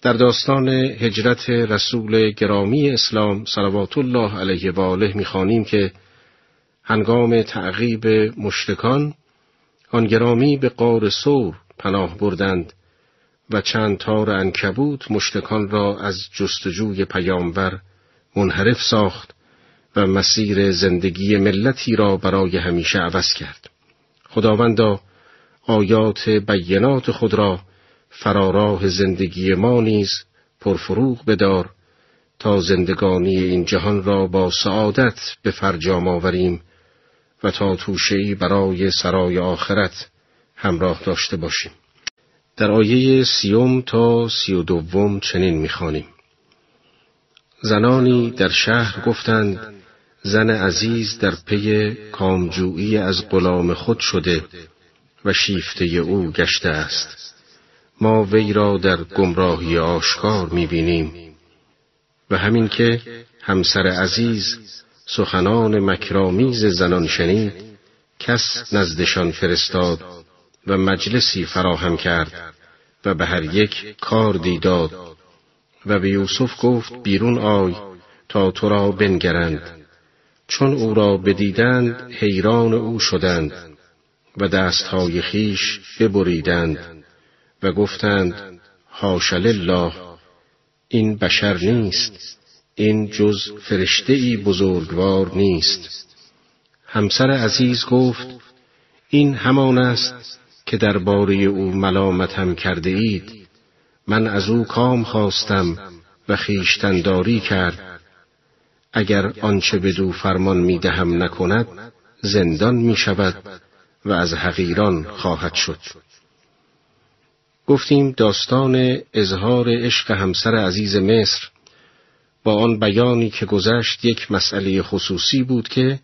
در داستان هجرت رسول گرامی اسلام صلوات الله علیه و آله می خوانیم که هنگام تعقیب مشرکان، آن گرامی به غار ثور پناه بردند و چند تار عنکبوت مشرکان را از جستجوی پیامبر منحرف ساخت و مسیر زندگی ملتی را برای همیشه عوض کرد. خداوندا آیات بینات خود را فراراه زندگی ما نیز پرفروغ بدار تا زندگانی این جهان را با سعادت به فرجام آوریم و تا توشه‌ای برای سرای آخرت همراه داشته باشیم. در آیه 30 تا 32 چنین می‌خوانیم: زنانی در شهر گفتند زن عزیز در پی کامجویی از غلام خود شده و شیفته او گشته است. ما وی را در گمراهی آشکار می‌بینیم. و همین که همسر عزیز سخنان مکرآمیز زنان شنید، کس نزدشان فرستاد و مجلسی فراهم کرد و به هر یک کاردی داد و به یوسف گفت بیرون آی تا تو را بنگرند. چون او را بدیدند حیران او شدند و دستهای خیش ببریدند و گفتند حاش لله، این بشر نیست، این جز فرشته‌ای بزرگوار نیست. همسر عزیز گفت این همان است که درباره او ملامتم کرده اید. من از او کام خواستم و خویشتن‌داری کرد. اگر آنچه بدو فرمان می دهم نکند، زندان می شود و از حقیران خواهد شد. گفتیم داستان اظهار عشق همسر عزیز مصر با آن بیانی که گذشت یک مسئله خصوصی بود که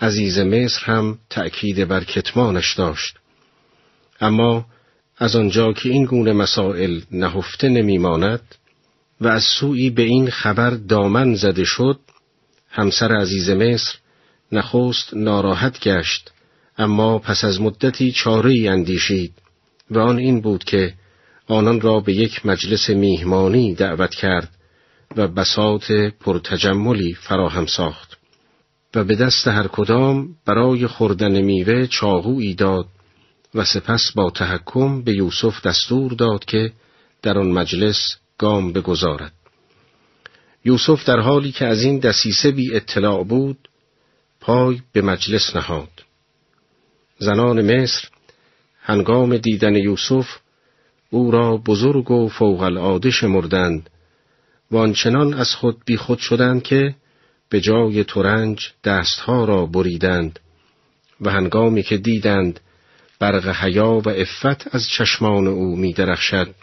عزیز مصر هم تأکید بر کتمانش داشت. اما از آنجا که این گونه مسائل نهفته نمی‌ماند و از سویی به این خبر دامن زده شد، همسر عزیز مصر نخست ناراحت گشت، اما پس از مدتی چاره‌ای اندیشید و آن این بود که آنان را به یک مجلس میهمانی دعوت کرد و بساط پرتجملی فراهم ساخت و به دست هر کدام برای خوردن میوه چاقویی داد و سپس با تحکم به یوسف دستور داد که در آن مجلس گام بگذارد. یوسف در حالی که از این دسیسه بی اطلاع بود، پای به مجلس نهاد. زنان مصر هنگام دیدن یوسف او را بزرگ و فوق العاده شمردند و آنچنان از خود بی خود شدند که به جای ترنج دستها را بریدند و هنگامی که دیدند برق حیا و عفت از چشمان او می درخشد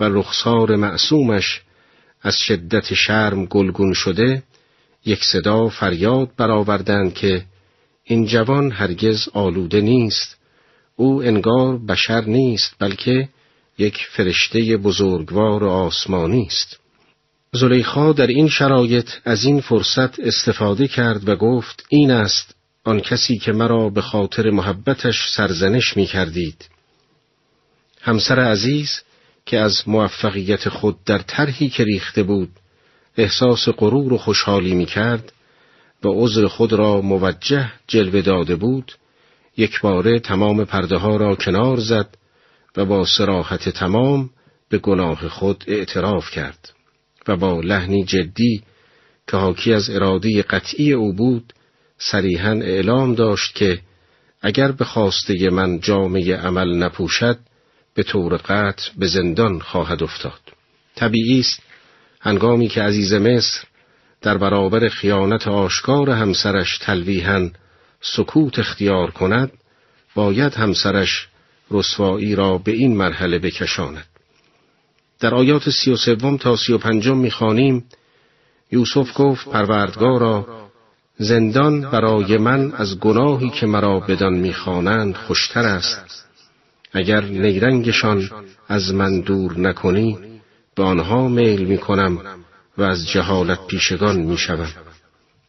و رخسار معصومش از شدت شرم گلگون شده، یک صدا فریاد برآوردند که این جوان هرگز آلوده نیست، او انگار بشر نیست بلکه یک فرشته بزرگوار آسمانی است. زلیخا در این شرایط از این فرصت استفاده کرد و گفت این است آن کسی که مرا به خاطر محبتش سرزنش می کردید. همسر عزیز که از موفقیت خود در طرحی که ریخته بود احساس غرور و خوشحالی می کرد و عذر خود را موجه جلوه داده بود، یک باره تمام پرده ها را کنار زد و با صراحت تمام به گناه خود اعتراف کرد و با لحنی جدی که حاکی از اراده قطعی او بود صریحاً اعلام داشت که اگر به خواسته من جامه عمل نپوشد به طور قطع به زندان خواهد افتاد. طبیعی است هنگامی که عزیز مصر در برابر خیانت آشکار همسرش تلویحاً سکوت اختیار کند، باید همسرش رسوایی را به این مرحله بکشاند. در آیات 33 تا 35 می‌خوانیم یوسف گفت پروردگارا زندان برای من از گناهی که مرا بدان می‌خوانند خوشتر است، اگر نیرنگشان از من دور نکنی به آنها میل می‌کنم و از جهالت پیشگان می‌شوم.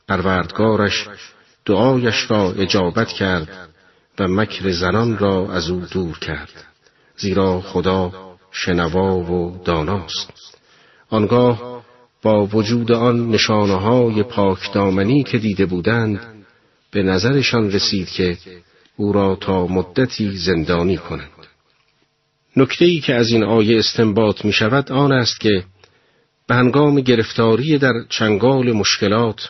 پروردگارش دعایش را اجابت کرد و مکر زنان را از او دور کرد، زیرا خدا شنوا و داناست. آنگاه با وجود آن نشانه‌های پاکدامنی که دیده بودند به نظرشان رسید که او را تا مدتی زندانی کنند. نکته‌ای که از این آیه استنباط می‌شود آن است که به هنگام گرفتاری در چنگال مشکلات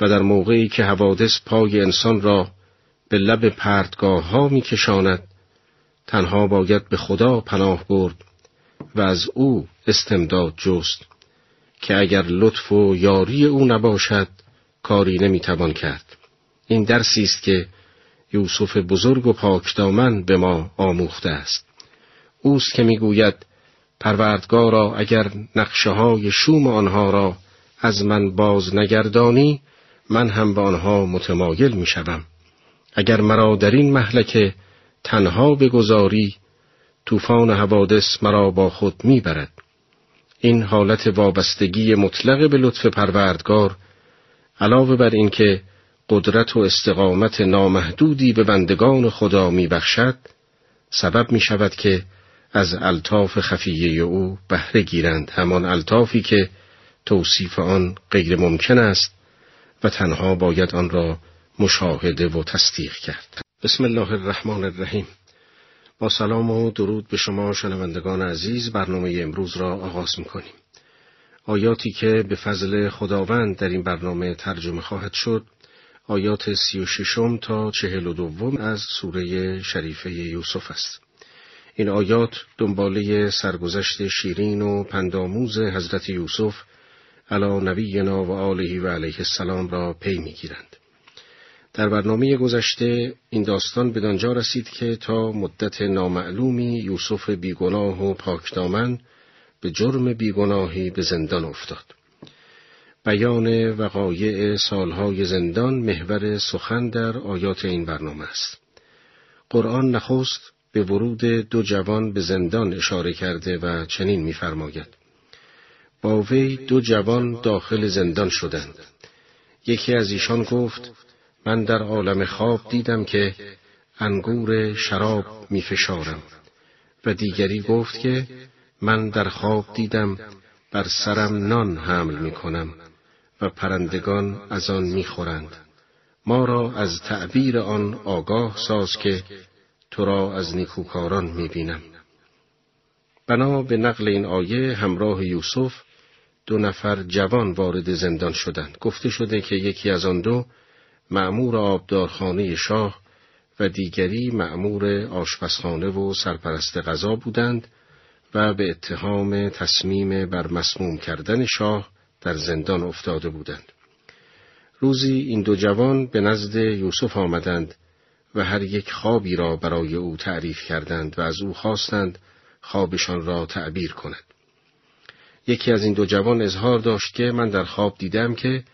و در موقعی که حوادث پای انسان را به لب پرتگاه ها می کشاند، تنها باید به خدا پناه برد و از او استمداد جست که اگر لطف و یاری او نباشد کاری نمی توان کرد. این درسی است که یوسف بزرگ و پاکدامن به ما آموخته است. اوست که می گوید پروردگارا اگر نقشه های شوم آنها را از من باز نگردانی من هم به آنها متمایل می شدم. اگر مرا در این مهلکه تنها بگذاری طوفان حوادث مرا با خود می برد. این حالت وابستگی مطلق به لطف پروردگار علاوه بر اینکه قدرت و استقامت نامحدودی به بندگان خدا می بخشد سبب می شود که از الطاف خفیه او بهره گیرند، همان الطافی که توصیف آن غیر ممکن است و تنها باید آن را مشاهده و تصدیق کرد. بسم الله الرحمن الرحیم. با سلام و درود به شما شنوندگان عزیز برنامه امروز را آغاز می‌کنیم. آیاتی که به فضل خداوند در این برنامه ترجمه خواهد شد آیات 36 تا 42 از سوره شریفه یوسف است. این آیات دنباله سرگذشت شیرین و پندآموز حضرت یوسف علی نبینا و آله و علیه السلام را پی می‌گیرند. در برنامه گذشته این داستان بدانجا رسید که تا مدت نامعلومی یوسف بیگناه و پاکدامن به جرم بیگناهی به زندان افتاد. بیان وقایع سالهای زندان محور سخن در آیات این برنامه است. قرآن نخست به ورود دو جوان به زندان اشاره کرده و چنین می‌فرماید: با وی دو جوان داخل زندان شدند. یکی از ایشان گفت من در عالم خواب دیدم که انگور شراب می‌فشارم و دیگری گفت که من در خواب دیدم بر سرم نان حمل می‌کنم و پرندگان از آن می‌خورند. ما را از تعبیر آن آگاه ساز که تو را از نیکوکاران می‌بینم. بنا به نقل این آیه همراه یوسف دو نفر جوان وارد زندان شدند. گفته شده که یکی از آن دو مأمور آبدارخانه شاه و دیگری مأمور آشپزخانه و سرپرست غذا بودند و به اتهام تصمیم بر مسموم کردن شاه در زندان افتاده بودند. روزی این دو جوان به نزد یوسف آمدند و هر یک خوابی را برای او تعریف کردند و از او خواستند خوابشان را تعبیر کند. یکی از این دو جوان اظهار داشت که من در خواب دیدم که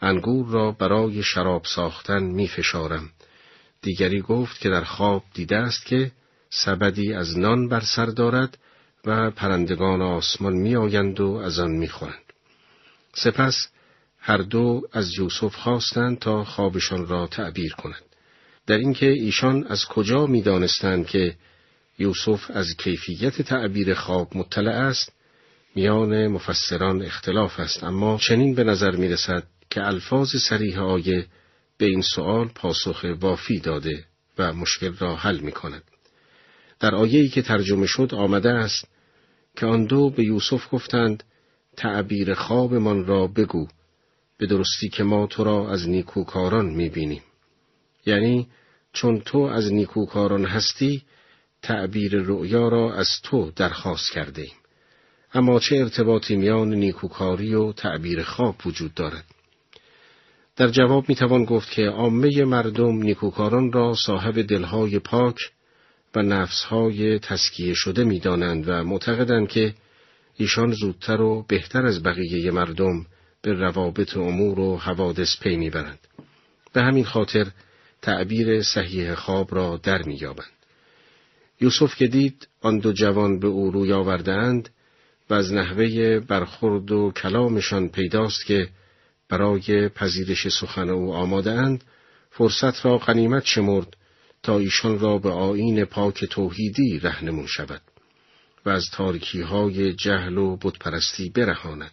انگور را برای شراب ساختن می فشارم. دیگری گفت که در خواب دیده است که سبدی از نان بر سر دارد و پرندگان آسمان می آیند و از آن می خورند. سپس هر دو از یوسف خواستند تا خوابشان را تعبیر کند. در اینکه ایشان از کجا می دانستند که یوسف از کیفیت تعبیر خواب مطلع است، میان مفسران اختلاف است، اما چنین به نظر می رسد که الفاظ صریح آیه به این سؤال پاسخ وافی داده و مشکل را حل می کند. در آیه‌ای که ترجمه شد آمده است که آن دو به یوسف گفتند تعبیر خوابمان را بگو، به درستی که ما تو را از نیکوکاران می بینیم. یعنی چون تو از نیکوکاران هستی، تعبیر رؤیا را از تو درخواست کرده ایم. اما چه ارتباطی میان نیکوکاری و تعبیر خواب وجود دارد؟ در جواب می توان گفت که عامه مردم نیکوکاران را صاحب دلهای پاک و نفسهای تزکیه شده می دانند و معتقدند که ایشان زودتر و بهتر از بقیه مردم به روابط امور و حوادث پی می برند. به همین خاطر تعبیر صحیح خواب را در می یابند. یوسف که دید آن دو جوان به او روی آورده‌اند و از نحوه برخورد و کلامشان پیداست که برای پذیرش سخن او آماده‌اند، فرصت را غنیمت شمرد تا ایشان را به آیین پاک توحیدی رهنمون شود و از تاریکی‌های جهل و بتپرستی برهاند.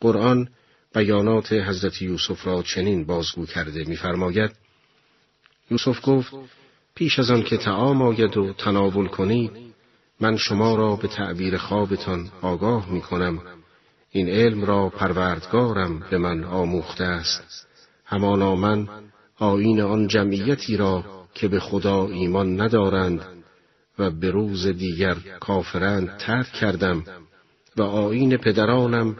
قرآن بیانات حضرت یوسف را چنین بازگو کرده می‌فرماید: یوسف گفت پیش از آن که طعام آید و تناول کنید، من شما را به تعبیر خوابتان آگاه می‌کنم. این علم را پروردگارم به من آموخته است. همانا من آیین آن جمعیتی را که به خدا ایمان ندارند و به روز دیگر کافرند ترک کردم و آیین پدرانم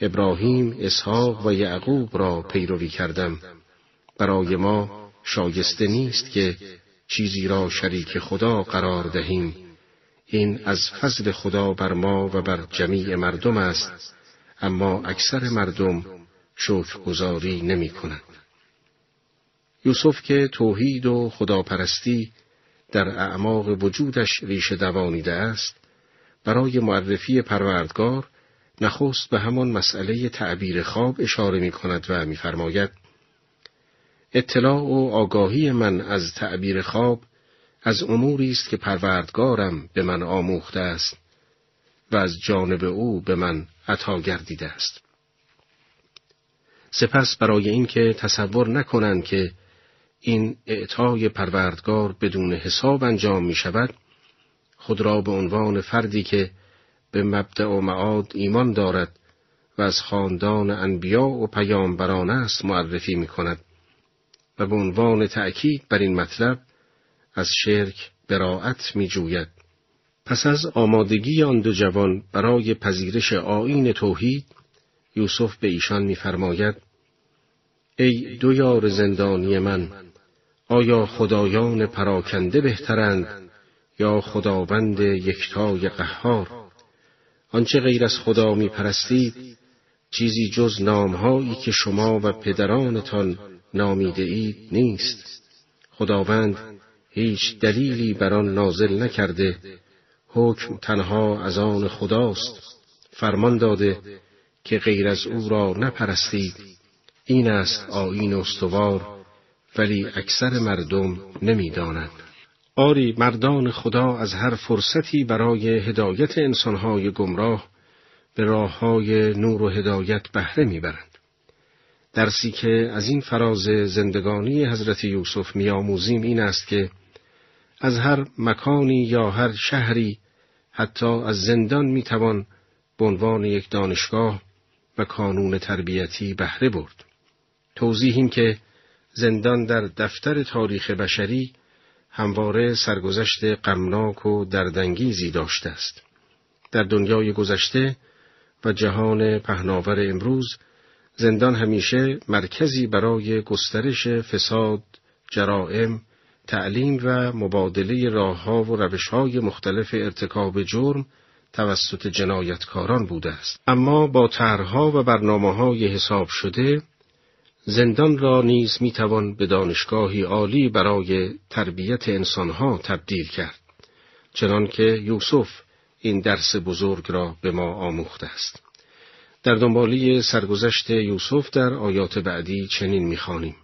ابراهیم، اسحاق و یعقوب را پیروی کردم. برای ما شایسته نیست که چیزی را شریک خدا قرار دهیم. این از فضل خدا بر ما و بر جمیع مردم است، اما اکثر مردم شکرگزاری نمی کنند. یوسف که توحید و خداپرستی در اعماق وجودش ریشه دوانیده است، برای معرفی پروردگار نخست به همان مسئله تعبیر خواب اشاره می کند و می فرماید: اطلاع و آگاهی من از تعبیر خواب از اموری است که پروردگارم به من آموخته است و از جانب او به من عطا گردیده است. سپس برای این که تصور نکنند که این اعطای پروردگار بدون حساب انجام می شود، خود را به عنوان فردی که به مبدأ و معاد ایمان دارد و از خاندان انبیا و پیامبران است معرفی می کند و به عنوان تأکید بر این مطلب از شرک براءت می جوید. پس از آمادگی آن دو جوان برای پذیرش آیین توحید، یوسف به ایشان می فرماید: ای دو یار زندانی من، آیا خدایان پراکنده بهترند یا خداوند یکتای قهار؟ آنچه غیر از خدا می پرستید چیزی جز نامهایی که شما و پدرانتان نامیده اید نیست. خداوند هیچ دلیلی بر آن نازل نکرده، حکم تنها از آن خداست. فرمان داده که غیر از او را نپرستید. این است آیین استوار، ولی اکثر مردم نمی‌دانند. آری، مردان خدا از هر فرصتی برای هدایت انسان‌های گمراه به راه‌های نور و هدایت بهره می‌برند. درسی که از این فراز زندگانی حضرت یوسف می‌آموزیم این است که از هر مکانی یا هر شهری، حتی از زندان میتوان به عنوان یک دانشگاه و کانون تربیتی بهره برد. توضیح این که زندان در دفتر تاریخ بشری همواره سرگذشت غمناک و دردانگیزی داشته است. در دنیای گذشته و جهان پهناور امروز، زندان همیشه مرکزی برای گسترش فساد، جرائم، تعلیم و مبادله راه‌ها و روش‌های مختلف ارتکاب جرم توسط جنایتکاران بوده است. اما با طرح‌ها و برنامه‌های حساب شده، زندان را نیز می‌توان به دانشگاهی عالی برای تربیت انسان‌ها تبدیل کرد، چنان که یوسف این درس بزرگ را به ما آموخته است. در دنباله سرگذشت یوسف در آیات بعدی چنین می‌خوانیم: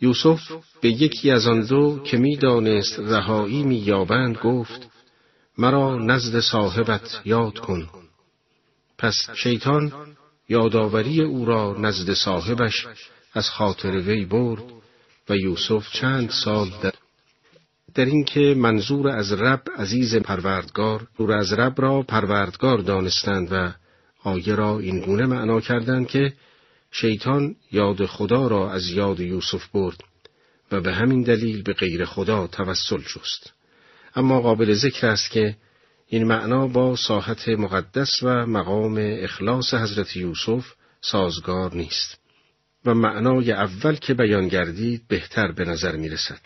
یوسف به یکی از آن دو که می‌دانست رهایی می‌یابند گفت: مرا نزد صاحبت یاد کن. پس شیطان یادآوری او را نزد صاحبش از خاطر وی برد و یوسف چند سال در این که منظور از رب عزیز پروردگار، نور از رب را پروردگار دانستند و آیه را این گونه معنا کردند که شیطان یاد خدا را از یاد یوسف برد و به همین دلیل به غیر خدا توسل جست. اما قابل ذکر است که این معنا با ساحت مقدس و مقام اخلاص حضرت یوسف سازگار نیست و معنای اول که بیان گردید بهتر به نظر می رسد.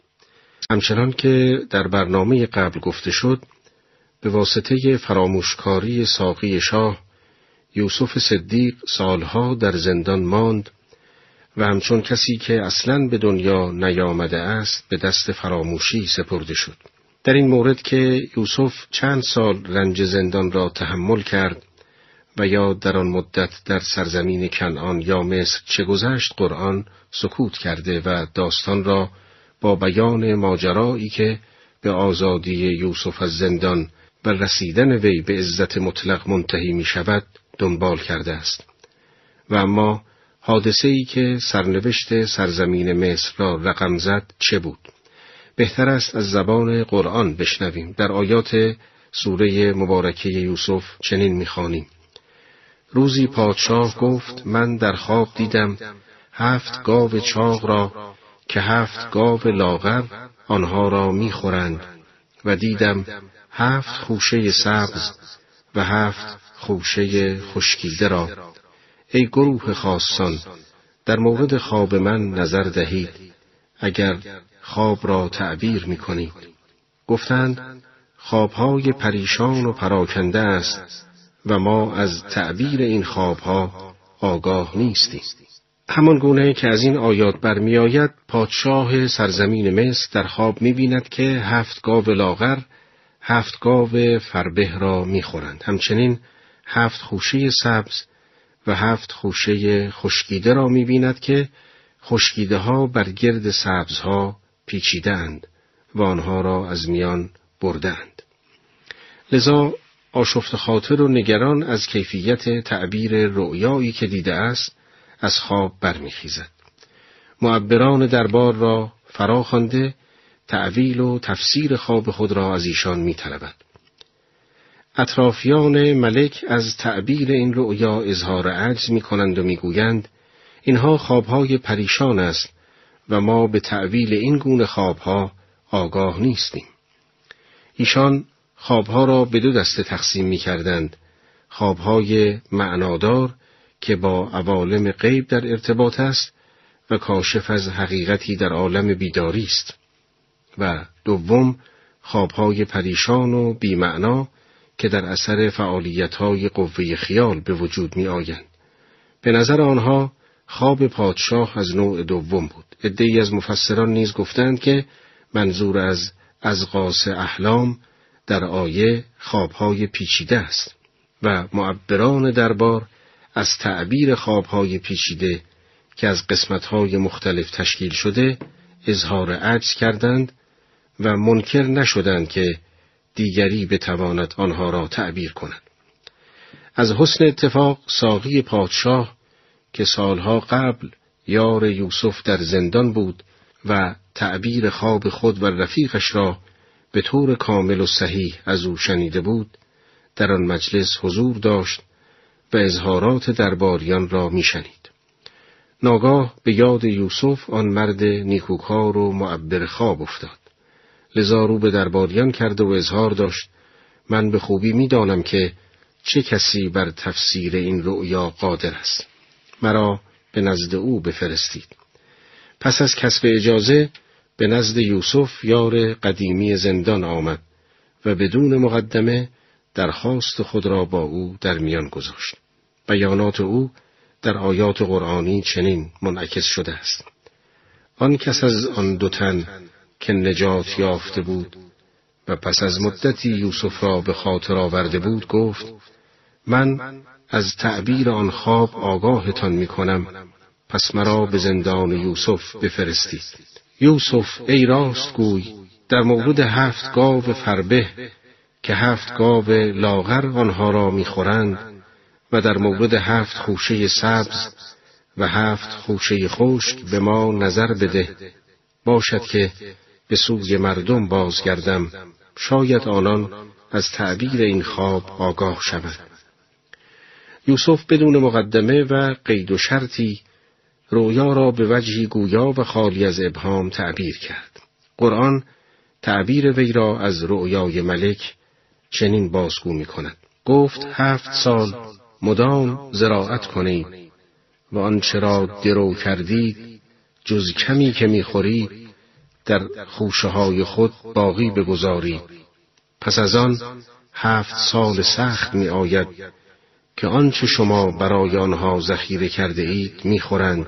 همچنان که در برنامه قبل گفته شد، به واسطه فراموشکاری ساقی شاه، یوسف صدیق سالها در زندان ماند و همچون کسی که اصلاً به دنیا نیامده است به دست فراموشی سپرده شد. در این مورد که یوسف چند سال رنج زندان را تحمل کرد و یا در آن مدت در سرزمین کنعان یا مصر چه گذشت، قرآن سکوت کرده و داستان را با بیان ماجرایی که به آزادی یوسف از زندان و رسیدن وی به عزت مطلق منتهی می شود دنبال کرده است. و اما حادثه‌ای که سرنوشت سرزمین مصر را رقم زد چه بود؟ بهتر است از زبان قرآن بشنویم. در آیات سوره مبارکه یوسف چنین می‌خوانیم: روزی پادشاه گفت من در خواب دیدم 7 گاو چاق را که 7 گاو لاغر آنها را می‌خورند و دیدم 7 خوشه سبز و 7 خوشه خشکیده را. ای گروه خاصان، در مورد خواب من نظر دهید اگر خواب را تعبیر می کنید. گفتند خوابهای پریشان و پراکنده است و ما از تعبیر این خوابها آگاه نیستیم. همان گونه که از این آیات برمی آید، پادشاه سرزمین مصر در خواب می بیند که 7 گاو لاغر 7 گاو فربه را می خورند. همچنین 7 خوشه سبز و 7 خوشه خشکیده را می بیند که خشکیده ها بر گرد سبز ها پیچیدند و آنها را از میان بردند. لذا آشفت خاطر و نگران از کیفیت تعبیر رؤیایی که دیده است از خواب برمیخیزد. معبران دربار را فراخوانده تعویل و تفسیر خواب خود را از ایشان می‌طلبد. اطرافیان ملک از تعبیر این رؤیا اظهار عجز می‌کنند و می‌گویند اینها خوابهای پریشان است و ما به تعویل این گونه خوابها آگاه نیستیم. ایشان خوابها را به 2 دسته تقسیم می کردند: خوابهای معنادار که با عوالم غیب در ارتباط است و کاشف از حقیقتی در عالم بیداری است، و دوم خوابهای پریشان و بی‌معنا که در اثر فعالیت‌های قوه خیال به وجود می آیند. به نظر آنها خواب پادشاه از نوع دوم بود. عده‌ای از مفسران نیز گفتند که منظور از ازغاث احلام در آیه خوابهای پیچیده است و معبران دربار از تعبیر خوابهای پیچیده که از قسمت‌های مختلف تشکیل شده اظهار عجز کردند و منکر نشدند که دیگری بتواند آنها را تعبیر کند. از حسن اتفاق ساقی پادشاه که سالها قبل یار یوسف در زندان بود و تعبیر خواب خود و رفیقش را به طور کامل و صحیح از او شنیده بود، در آن مجلس حضور داشت و اظهارات درباریان را می شنید. ناگاه به یاد یوسف آن مرد نیکوکار و معبر خواب افتاد. لذا رو به درباریان کرد و اظهار داشت: من به خوبی می دانم که چه کسی بر تفسیر این رؤیا قادر است، مرا به نزد او بفرستید. پس از کسب اجازه به نزد یوسف یار قدیمی زندان آمد و بدون مقدمه درخواست خود را با او در میان گذاشت. بیانات او در آیات قرآنی چنین منعکس شده است: آن کس از آن دو تن که نجات یافته بود و پس از مدتی یوسف را به خاطر آورده بود گفت: من از تعبیر آن خواب آگاهتان می کنم، پس مرا به زندان یوسف بفرستید. یوسف ای راستگوی در مورد 7 گاو فربه که 7 گاو لاغر آنها را می خورند و در مورد 7 خوشه سبز و 7 خوشه خشک به ما نظر بده، باشد که به سوی مردم بازگردم، شاید آنان از تعبیر این خواب آگاه شوند. یوسف بدون مقدمه و قید و شرطی رویا را به وجهی گویا و خالی از ابهام تعبیر کرد. قرآن تعبیر وی را از رویای ملک چنین بازگو می کند: گفت 7 سال مدام زراعت کنید و آنچه را درو کردید جز کمی که می خورید در خوشه های خود باقی بگذارید. پس از آن 7 سال سخت می آید که آنچه شما برای آنها ذخیره کرده اید می خورند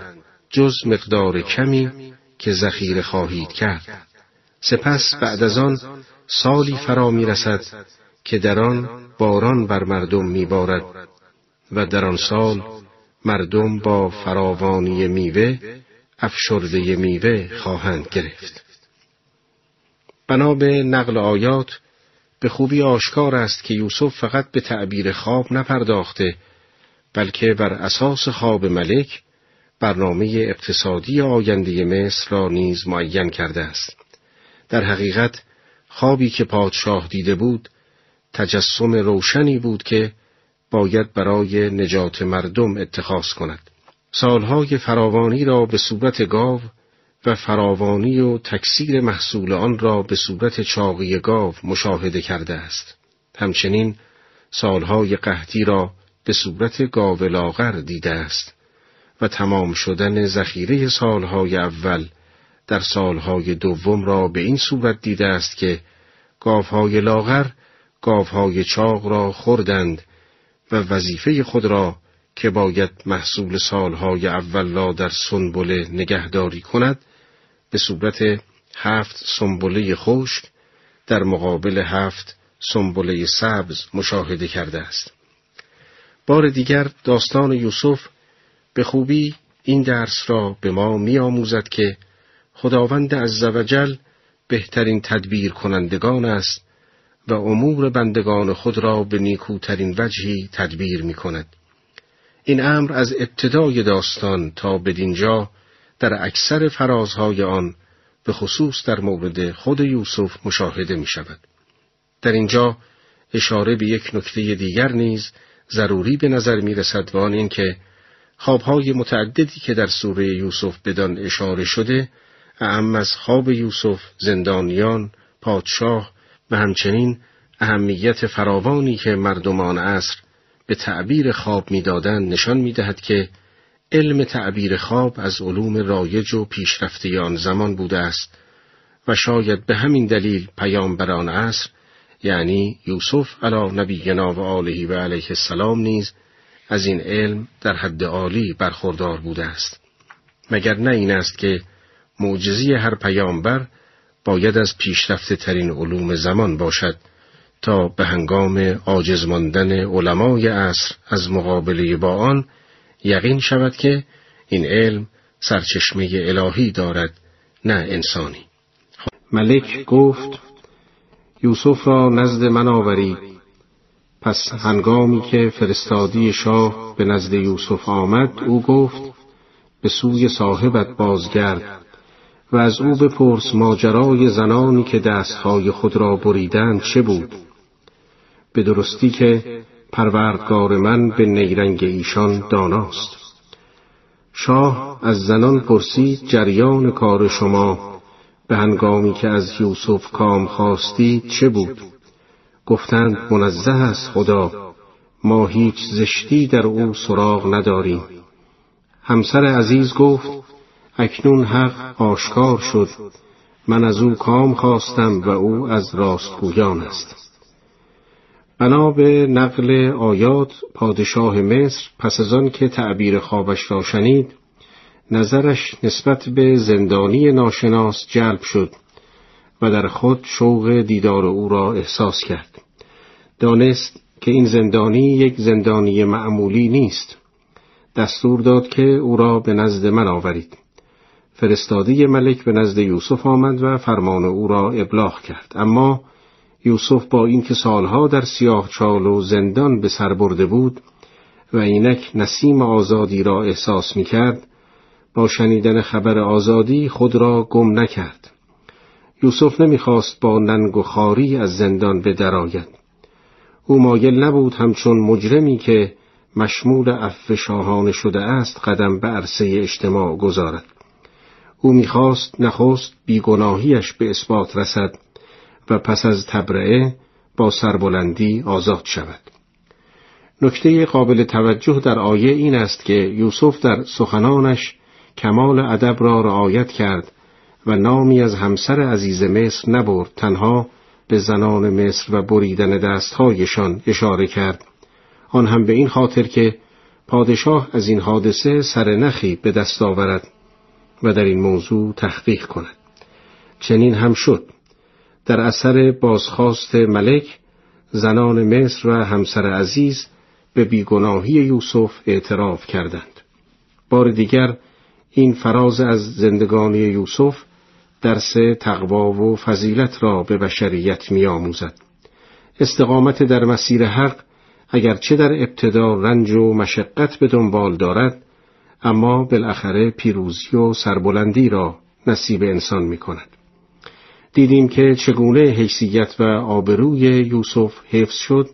جز مقدار کمی که ذخیره خواهید کرد. سپس بعد از آن سالی فرا می رسد که در آن باران بر مردم می بارد و در آن سال مردم با فراوانی میوه افشرده میوه خواهند گرفت. بنا به نقل آیات به خوبی آشکار است که یوسف فقط به تعبیر خواب نپرداخته، بلکه بر اساس خواب ملک برنامه اقتصادی آینده مصر را نیز معین کرده است. در حقیقت خوابی که پادشاه دیده بود تجسم روشنی بود که باید برای نجات مردم اتخاذ کند. سالهای فراوانی را به صورت گاو و فراوانی و تکثیر محصول آن را به صورت چاقی گاو مشاهده کرده است. همچنین سالهای قحطی را به صورت گاو لاغر دیده است و تمام شدن ذخیره سالهای اول در سالهای دوم را به این صورت دیده است که گاوهای لاغر گاوهای چاق را خوردند و وظیفه خود را که باید محصول سالهای اول را در سنبله نگهداری کند به صورت 7 سنبله خشک در مقابل 7 سنبله سبز مشاهده کرده است. بار دیگر داستان یوسف به خوبی این درس را به ما می آموزد که خداوند عزوجل بهترین تدبیر کنندگان است و امور بندگان خود را به نیکوترین وجهی تدبیر می کند. این امر از ابتدای داستان تا بدینجا در اکثر فرازهای آن به خصوص در مورد خود یوسف مشاهده می شود. در اینجا اشاره به یک نکته دیگر نیز ضروری به نظر می رسد و آن این که خوابهای متعددی که در سوره یوسف بدان اشاره شده اعم از خواب یوسف، زندانیان، پادشاه و همچنین اهمیت فراوانی که مردمان عصر به تعبیر خواب می‌دادند نشان می‌دهد که علم تعبیر خواب از علوم رایج و پیشرفته آن زمان بوده است و شاید به همین دلیل پیامبر آن عصر یعنی یوسف علی نبینا و آله و علیه السلام نیز از این علم در حد عالی برخوردار بوده است. مگر نه این است که معجزه هر پیامبر باید از پیشرفته‌ترین علوم زمان باشد تا به هنگام عاجز ماندن علمای عصر از مقابله با آن یقین شود که این علم سرچشمه الهی دارد نه انسانی. ملک گفت یوسف را نزد من آورید. پس هنگامی که فرستادی شاه به نزد یوسف آمد او گفت به سوی صاحبت بازگرد و از او بپرس ماجرای زنانی که دستهای خود را بریدند چه بود؟ به درستی که پروردگار من به نیرنگ ایشان داناست. شاه از زنان پرسید جریان کار شما به هنگامی که از یوسف کام خواستی چه بود؟ گفتند منزه است خدا، ما هیچ زشتی در او سراغ نداریم. همسر عزیز گفت اکنون حق آشکار شد من از او کام خواستم و او از راستگویان است. بنا به نقل آیات، پادشاه مصر پس از آن که تعبیر خوابش را شنید، نظرش نسبت به زندانی ناشناس جلب شد و در خود شوق دیدار او را احساس کرد. دانست که این زندانی یک زندانی معمولی نیست. دستور داد که او را به نزد من آورید. فرستاده ملک به نزد یوسف آمد و فرمان او را ابلاغ کرد. اما یوسف با اینکه سالها در سیاهچال و زندان به سر برده بود و اینک نسیم آزادی را احساس می‌کرد، با شنیدن خبر آزادی خود را گم نکرد. یوسف نمی‌خواست با ننگ و خواری از زندان به درآید. او مایل نبود همچون مجرمی که مشمول عفو شاهانه شده است قدم به عرصه اجتماع گذارد. او می‌خواست نخست بیگناهیش به اثبات رسد و پس از تبرئه با سربلندی آزاد شود. نکته قابل توجه در آیه این است که یوسف در سخنانش کمال ادب را رعایت کرد و نامی از همسر عزیز مصر نبرد، تنها به زنان مصر و بریدن دستهایشان اشاره کرد، آن هم به این خاطر که پادشاه از این حادثه سرنخی به دست آورد و در این موضوع تحقیق کند. چنین هم شد. در اثر بازخواست ملک، زنان مصر و همسر عزیز به بیگناهی یوسف اعتراف کردند. بار دیگر این فراز از زندگانی یوسف درس تقوا و فضیلت را به بشریت می آموزد. استقامت در مسیر حق اگرچه در ابتدا رنج و مشقت به دنبال دارد، اما بالاخره پیروزی و سربلندی را نصیب انسان می کند. دیدیم که چگونه حیثیت و آبروی یوسف حفظ شد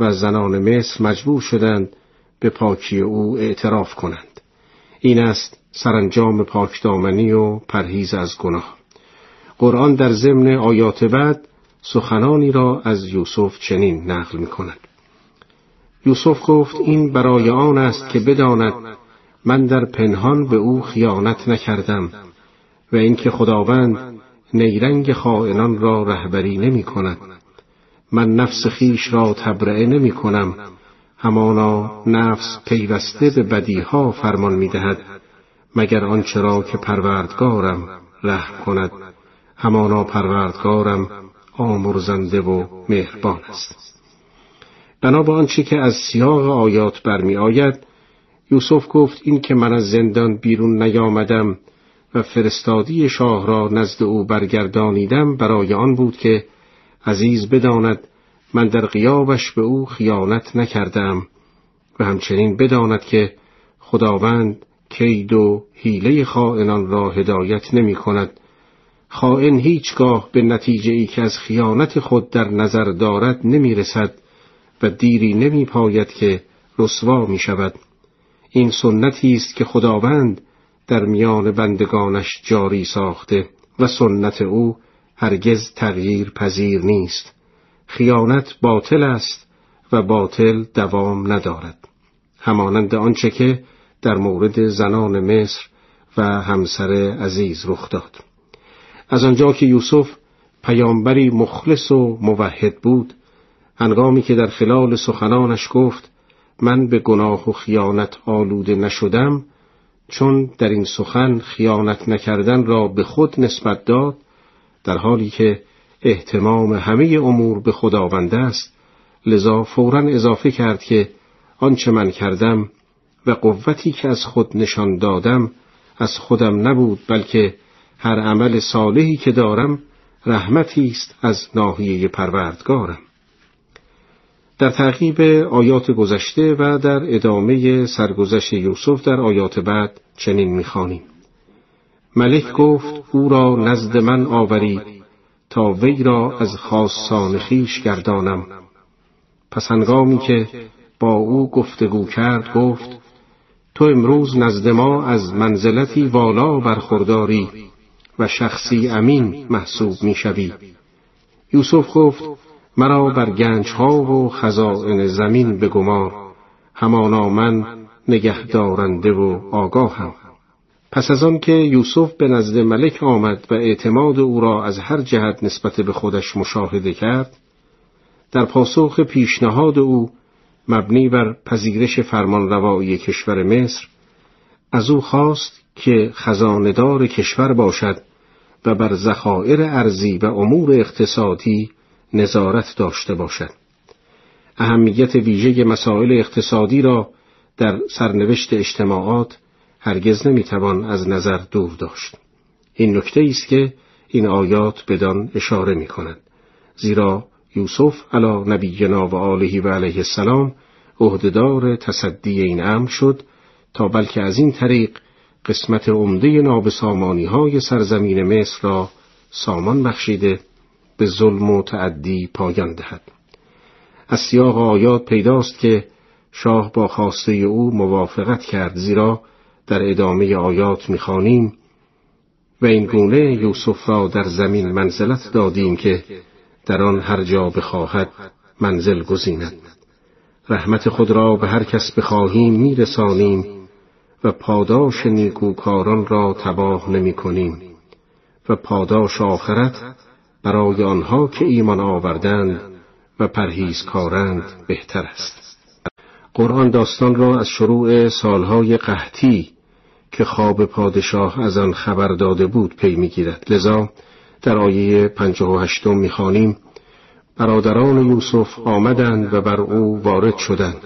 و زنان مصر مجبور شدند به پاکی او اعتراف کنند. این است سرانجام پاکدامنی و پرهیز از گناه. قرآن در ضمن آیات بعد سخنانی را از یوسف چنین نقل می کند. یوسف گفت این برای آن است که بداند من در پنهان به او خیانت نکردم و اینکه خداوند نیرنگ خائنان را رهبری نمی کند. من نفس خیش را تبرئه نمی کنم، همانا نفس پیوسته به بدیها فرمان می دهد، مگر آنچه را که پروردگارم رحم کند، همانا پروردگارم آمرزنده و مهربان است. بنا به آنچه که از سیاق آیات برمی آید، یوسف گفت این که من از زندان بیرون نیامدم و فرستادی شاه را نزد او برگردانیدم برای آن بود که عزیز بداند من در غیابش به او خیانت نکردم و همچنین بداند که خداوند کید و حیله خائنان را هدایت نمی کند. خائن هیچگاه به نتیجه ای که از خیانت خود در نظر دارد نمی رسد و دیری نمی پاید که رسوا می شود. این سنتی است که خداوند در میان بندگانش جاری ساخته و سنت او هرگز تغییر پذیر نیست. خیانت باطل است و باطل دوام ندارد، همانند آنچه که در مورد زنان مصر و همسر عزیز رخ داد. از آنجا که یوسف پیامبری مخلص و موحد بود، هنگامی که در خلال سخنانش گفت من به گناه و خیانت آلوده نشدم، چون در این سخن خیانت نکردن را به خود نسبت داد، در حالی که اهتمام همه امور به خداوند است، لذا فوراً اضافه کرد که آنچه من کردم و قوتی که از خود نشان دادم از خودم نبود، بلکه هر عمل صالحی که دارم رحمتی است از ناحیه پروردگارم. در تعقیب آیات گذشته و در ادامه سرگذشت یوسف در آیات بعد چنین می‌خوانیم: ملک گفت او را نزد من آورید تا وی را از خاصان خویش گردانم. پس هنگامی که با او گفتگو کرد گفت تو امروز نزد ما از منزلتی والا برخورداری و شخصی امین محسوب می‌شوی. یوسف گفت مرا بر گنجها و خزائن زمین بگمار، همانا من نگهدارنده و آگاهم. پس از آن که یوسف به نزد ملک آمد و اعتماد او را از هر جهت نسبت به خودش مشاهده کرد، در پاسخ پیشنهاد او مبنی بر پذیرش فرمانروایی کشور مصر از او خواست که خزاندار کشور باشد و بر ذخایر ارزی و امور اقتصادی نظارت داشته باشد. اهمیت ویژه مسائل اقتصادی را در سرنوشت اجتماعات هرگز نمیتوان از نظر دور داشت. این نکته است که این آیات بدان اشاره می‌کند. زیرا یوسف علی نبینا و آله و علیه السلام عهده‌دار تصدی این امر شد تا بلکه از این طریق قسمت عمده نابسامانی‌های سرزمین مصر را سامان بخشیده به ظلم و تعدی پایان دهد. از سیاق آیات پیداست که شاه با خواسته او موافقت کرد، زیرا در ادامه آیات می‌خوانیم: و این گونه یوسف را در زمین منزلت دادیم که در آن هر جا بخواهد منزل گزیند. رحمت خود را به هر کس بخواهیم می‌رسانیم و پاداش نیکوکاران را تباه نمی‌کنیم و پاداش آخرت برای آنها که ایمان آوردند و پرهیزکارند بهتر است. قرآن داستان را از شروع سالهای قحطی که خواب پادشاه از آن خبر داده بود پی می‌گیرد. لذا در آیه 58 می‌خوانیم: برادران یوسف آمدند و بر او وارد شدند،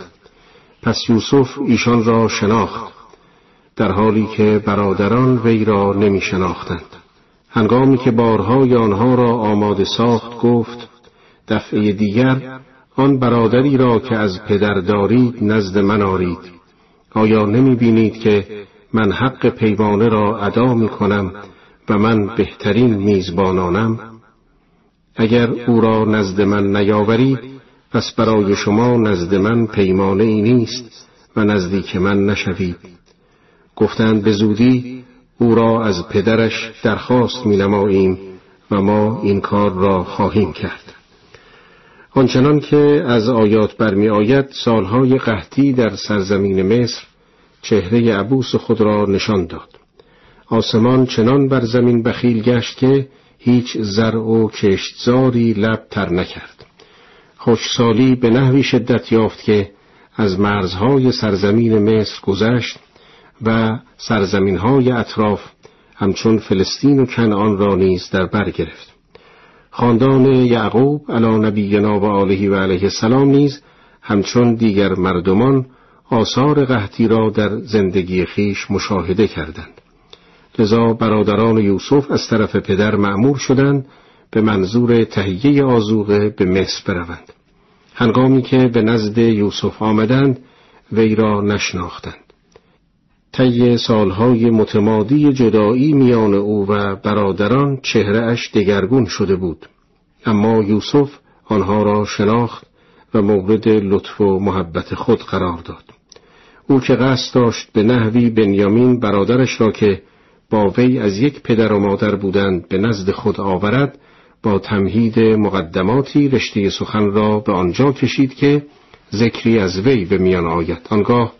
پس یوسف ایشان را شناخت در حالی که برادران وی را نمی‌شناختند. هنگامی که بارهای آنها را آماده ساخت گفت: دفعه دیگر آن برادری را که از پدر دارید نزد من آرید. آیا نمی بینید که من حق پیمانه را ادا می کنم و من بهترین میزبانانم؟ اگر او را نزد من نیاورید پس برای شما نزد من پیمانه ای نیست و نزدیک من نشوید. گفتند به زودی او را از پدرش درخواست می نماییم و ما این کار را خواهیم کرد. آنچنان که از آیات برمی آید، سالهای قحطی در سرزمین مصر چهره عبوس خود را نشان داد. آسمان چنان بر زمین بخیل گشت که هیچ زرع و کشتزاری لب تر نکرد. خشکسالی به نحوی شدت یافت که از مرزهای سرزمین مصر گذشت و سرزمینهای اطراف همچون فلسطین و کنعان را نیز در بر گرفت. خاندان یعقوب علی نبینا و آله و علیه السلام نیز همچون دیگر مردمان آثار قحطی را در زندگی خیش مشاهده کردند. لذا برادران یوسف از طرف پدر مأمور شدند به منظور تهیه آذوقه به مصر بروند. هنگامی که به نزد یوسف آمدند وی را نشناختند. طی سالهای متمادی جدایی میان او و برادران چهره‌اش دگرگون شده بود، اما یوسف آنها را شناخت و مورد لطف و محبت خود قرار داد. او که قصد داشت به نحوی بنیامین برادرش را که با وی از یک پدر و مادر بودند به نزد خود آورد، با تمهید مقدماتی رشته سخن را به آنجا کشید که ذکری از وی به میان آید. آنگاه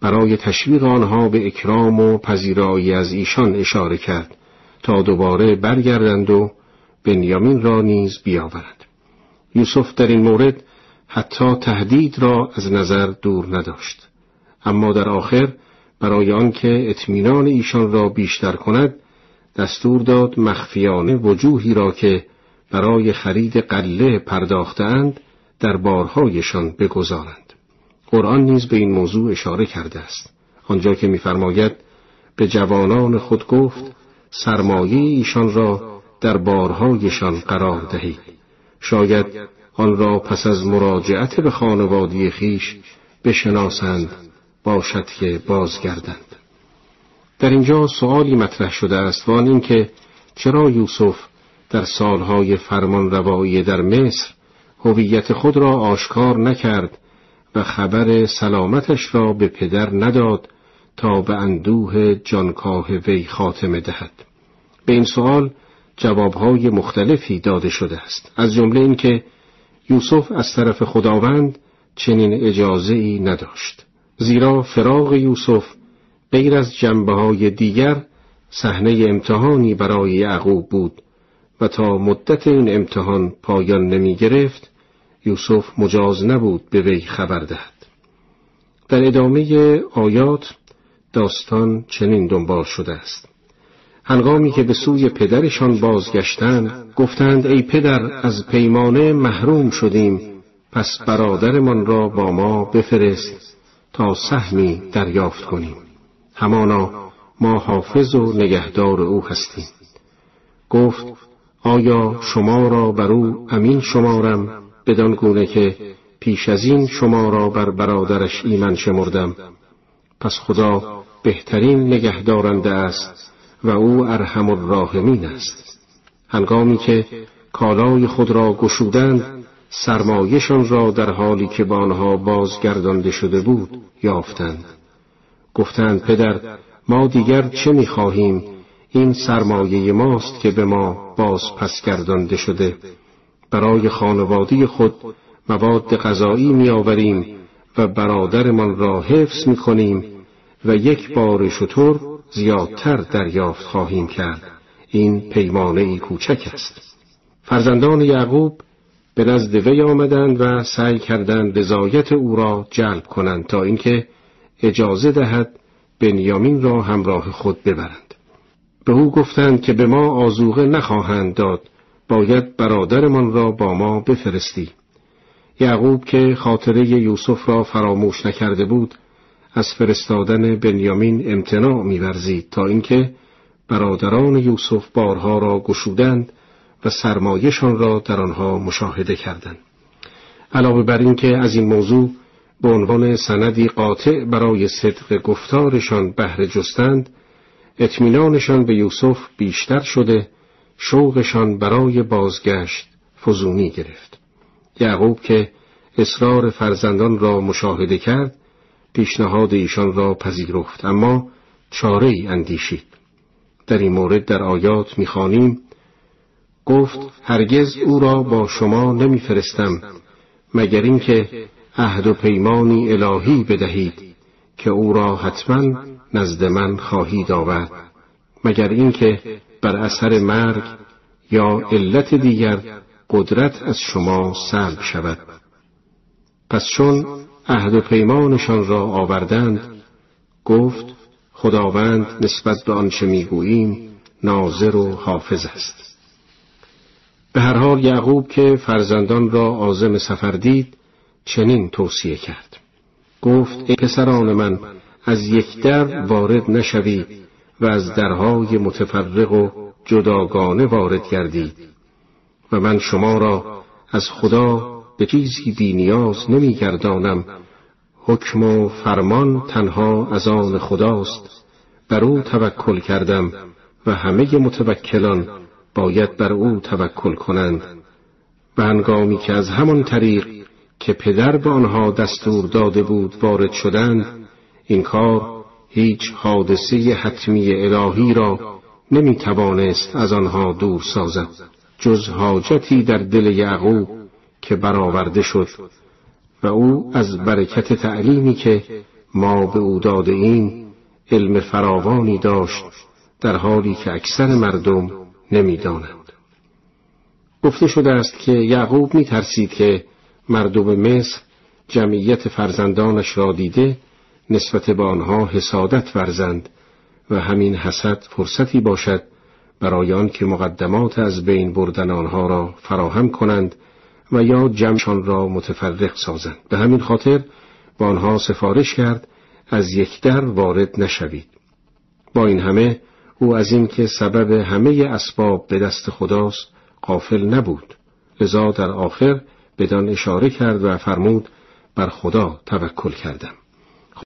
برای تشویق آنها به اکرام و پذیرایی از ایشان اشاره کرد تا دوباره برگردند و بنیامین را نیز بیاورند. یوسف در این مورد حتی تهدید را از نظر دور نداشت، اما در آخر برای آنکه اطمینان ایشان را بیشتر کند دستور داد مخفیانه وجوهی را که برای خرید غله پرداختند در بارهایشان بگذارند. قرآن نیز به این موضوع اشاره کرده است، آنجا که می‌فرماید: به جوانان خود گفت سرمایه ایشان را در بارهایشان قرار دهید، شاید آن را پس از مراجعت به خانواده خیش بشناسند، باشد که بازگردند. در اینجا سؤالی مطرح شده است و آن این که چرا یوسف در سالهای فرمانروایی در مصر هویت خود را آشکار نکرد و خبر سلامتش را به پدر نداد تا به اندوه جانکاه وی خاتمه دهد. به این سؤال جوابهای مختلفی داده شده است، از جمله این که یوسف از طرف خداوند چنین اجازه‌ای نداشت، زیرا فراق یوسف غیر از جنبه‌های دیگر صحنه امتحانی برای یعقوب بود و تا مدت این امتحان پایان نمی گرفت یوسف مجاز نبود به وی خبر دهد. در ادامه آیات داستان چنین دنبال شده است. هنگامی که به سوی پدرشان بازگشتند گفتند ای پدر از پیمانه محروم شدیم، پس برادرمان را با ما بفرست تا سهمی دریافت کنیم، همانا ما حافظ و نگهدار او هستیم. گفت آیا شما را بر او امین شمارم بدان گونه که پیش از این شما را بر برادرش ایمن شمردم؟ پس خدا بهترین نگهدارنده است و او ارحم الراحمین است. هنگامی که کالای خود را گشودند سرمایشان را در حالی که به آنها بازگردانده شده بود یافتند. گفتند پدر ما دیگر چه می‌خواهیم؟ این سرمایه ماست که به ما باز پس گردانده شده. برای خانواده خود مواد غذایی می‌آوریم و برادرمان را حفظ می‌کنیم و یک بار شتر زیادتر دریافت خواهیم کرد. این پیمانه‌ای کوچک است. فرزندان یعقوب به نزد وی آمدند و سعی کردند رضایت او را جلب کنند تا اینکه اجازه دهد بنیامین را همراه خود ببرند. به او گفتند که به ما آذوقه نخواهند داد، باید برادرمان را با ما بفرستی. یعقوب که خاطره یوسف را فراموش نکرده بود از فرستادن بنیامین امتناع می‌ورزید تا اینکه برادران یوسف بارها را گشودند و سرمایشان را در آنها مشاهده کردند. علاوه بر اینکه از این موضوع به عنوان سندی قاطع برای صدق گفتارشان بهره جستند، اطمینانشان به یوسف بیشتر شده، شوقشان برای بازگشت فزونی گرفت. یعقوب که اصرار فرزندان را مشاهده کرد، پیشنهاد ایشان را پذیرفت، اما چاره‌ای اندیشید. در این مورد در آیات می‌خوانیم: گفت هرگز او را با شما نمی‌فرستم مگر اینکه عهد و پیمانی الهی بدهید که او را حتما نزد من خواهید آورد، مگر اینکه بر اثر مرگ یا علت دیگر قدرت از شما سلب شود. پس چون عهد و پیمانشان را آوردند گفت خداوند نسبت به آنچه میگوییم ناظر و حافظ است. به هر حال یعقوب که فرزندان را عازم سفر دید چنین توصیه کرد. گفت ای پسران من از یک در وارد نشوید و از درهای متفرق و جداگانه وارد گردید و من شما را از خدا به چیزی بی نیاز نمی گردانم. حکم و فرمان تنها از آن خداست، بر او توکل کردم و همه متوکلان باید بر او توکل کنند. و هنگامی که از همان طریق که پدر به آنها دستور داده بود وارد شدند، این کار هیچ حادثه حتمی الهی را نمی توانست از آنها دور سازد جز حاجتی در دل یعقوب که برآورده شد و او از برکت تعلیمی که ما به او داده این علم فراوانی داشت، در حالی که اکثر مردم نمی دانند. گفته شده است که یعقوب می ترسید که مردم مصر جمعیت فرزندانش را دیده نسبت به آنها حسادت ورزند و همین حسد فرصتی باشد برای آن که مقدمات از بین بردن آنها را فراهم کنند و یا جمعشان را متفرق سازند. به همین خاطر با آنها سفارش کرد از یک در وارد نشوید. با این همه او از این که سبب همه اسباب به دست خداست غافل نبود، لذا در آخر بدان اشاره کرد و فرمود بر خدا توکل کردم.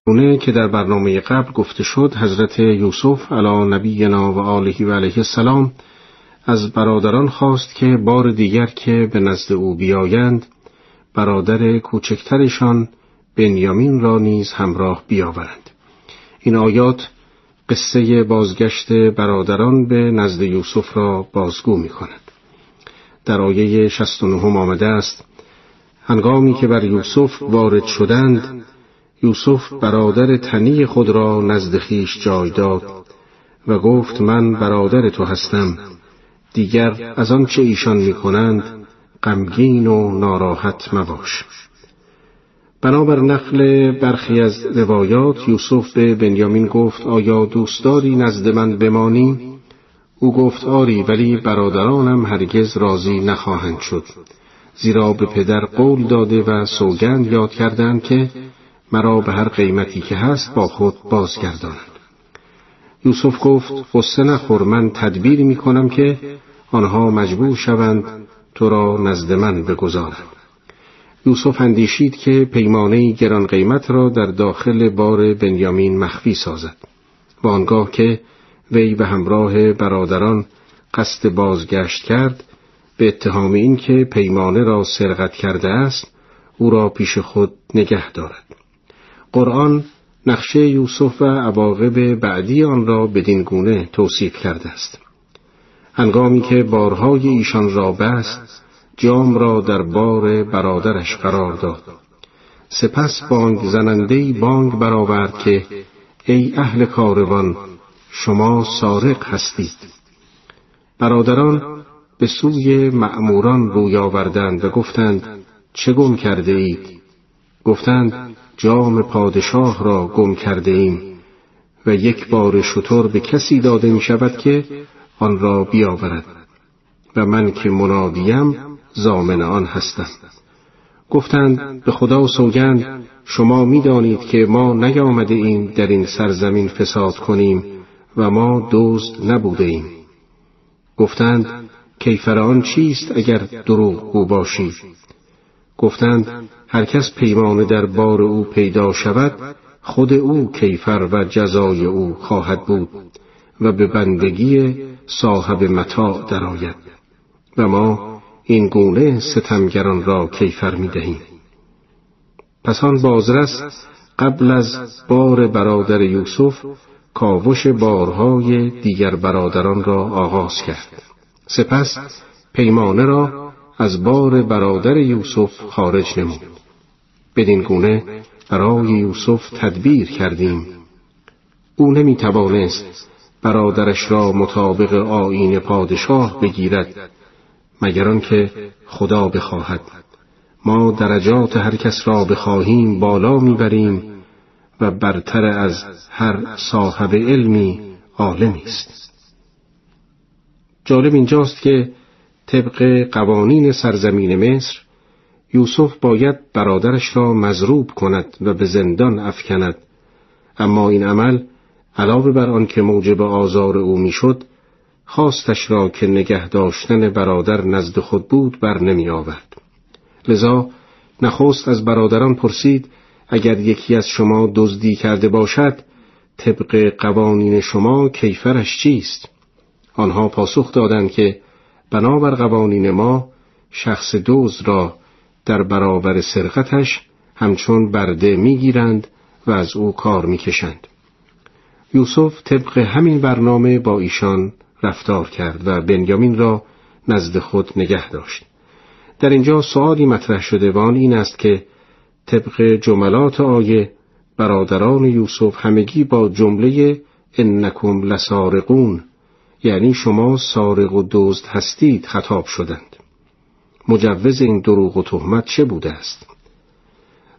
خونه که در برنامه قبل گفته شد حضرت یوسف علی نبینا و آله و علیه السلام از برادران خواست که بار دیگر که به نزد او بیایند برادر کوچکترشان بنیامین را نیز همراه بیاورند. این آیات قصه بازگشت برادران به نزد یوسف را بازگو می کند. در آیه 69 آمده است: هنگامی که بر یوسف وارد شدند یوسف برادر تنی خود را نزد خویش جای داد و گفت من برادر تو هستم، دیگر از آن چه ایشان می کنند غمگین و ناراحت مباش. بنابر نقل برخی از روایات یوسف به بنیامین گفت آیا دوست داری نزد من بمانی؟ او گفت آری، ولی برادرانم هرگز راضی نخواهند شد، زیرا به پدر قول داده و سوگند یاد کردند که مرا به هر قیمتی که هست با خود بازگردانند. یوسف گفت غصه نخور، من تدبیر می کنم که آنها مجبور شوند تو را نزد من بگذارند. یوسف اندیشید که پیمانه گران قیمت را در داخل بار بنیامین مخفی سازد و آنگاه که وی به همراه برادران قصد بازگشت کرد، به اتهام این که پیمانه را سرقت کرده است او را پیش خود نگه دارد. قرآن نقشه یوسف و عواقب بعدی آن را بدین گونه توصیف کرده است: هنگامی که بارهای ایشان را بست، جام را در بار برادرش قرار داد، سپس بانگ زننده‌ای بانگ برآورد که ای اهل کاروان، شما سارق هستید. برادران به سوی مأموران روی آوردند و گفتند چه گم کرده اید؟ گفتند جام پادشاه را گم کرده ایم و یک بار شتر به کسی داده می شود که آن را بیاورد و من که منادیم ضامن آن هستم. گفتند به خدا سوگند شما می دانید که ما نیامده ایم در این سرزمین فساد کنیم و ما دزد نبوده ایم. گفتند کیفر آن چیست اگر دروغگو باشی؟ گفتند هر کس پیمانه در بار او پیدا شود، خود او کیفر و جزای او خواهد بود و به بندگی صاحب متاع درآید و ما این گونه ستمگران را کیفر می دهیم. پس آن بازرس قبل از بار برادر یوسف کاوش بارهای دیگر برادران را آغاز کرد، سپس پیمانه را از بار برادر یوسف خارج نمود. بدین گونه برای یوسف تدبیر کردیم. او نمی توانست برادرش را مطابق آیین پادشاه بگیرد مگر آنکه خدا بخواهد. ما درجات هر کس را بخواهیم بالا میبریم و برتر از هر صاحب علمی عالمی است. جالب اینجاست که طبق قوانین سرزمین مصر یوسف باید برادرش را مضروب کند و به زندان افکند، اما این عمل علاوه بر آن که موجب آزار او میشد، خواستش را که نگه داشتن برادر نزد خود بود بر نمی آورد. لذا نخست از برادران پرسید اگر یکی از شما دزدی کرده باشد طبق قوانین شما کیفرش چیست؟ آنها پاسخ دادند که بنابر قوانین ما شخص دزد را در برابر سرقتش همچون برده میگیرند و از او کار میکشند. یوسف طبق همین برنامه با ایشان رفتار کرد و بنیامین را نزد خود نگه داشت. در اینجا سؤالی مطرح شده و آن این است که طبق جملات آیه برادران یوسف همگی با جمله انکم لسارقون، یعنی شما سارق و دزد هستید، خطاب شدند. مجوز این دروغ و تهمت چه بوده است؟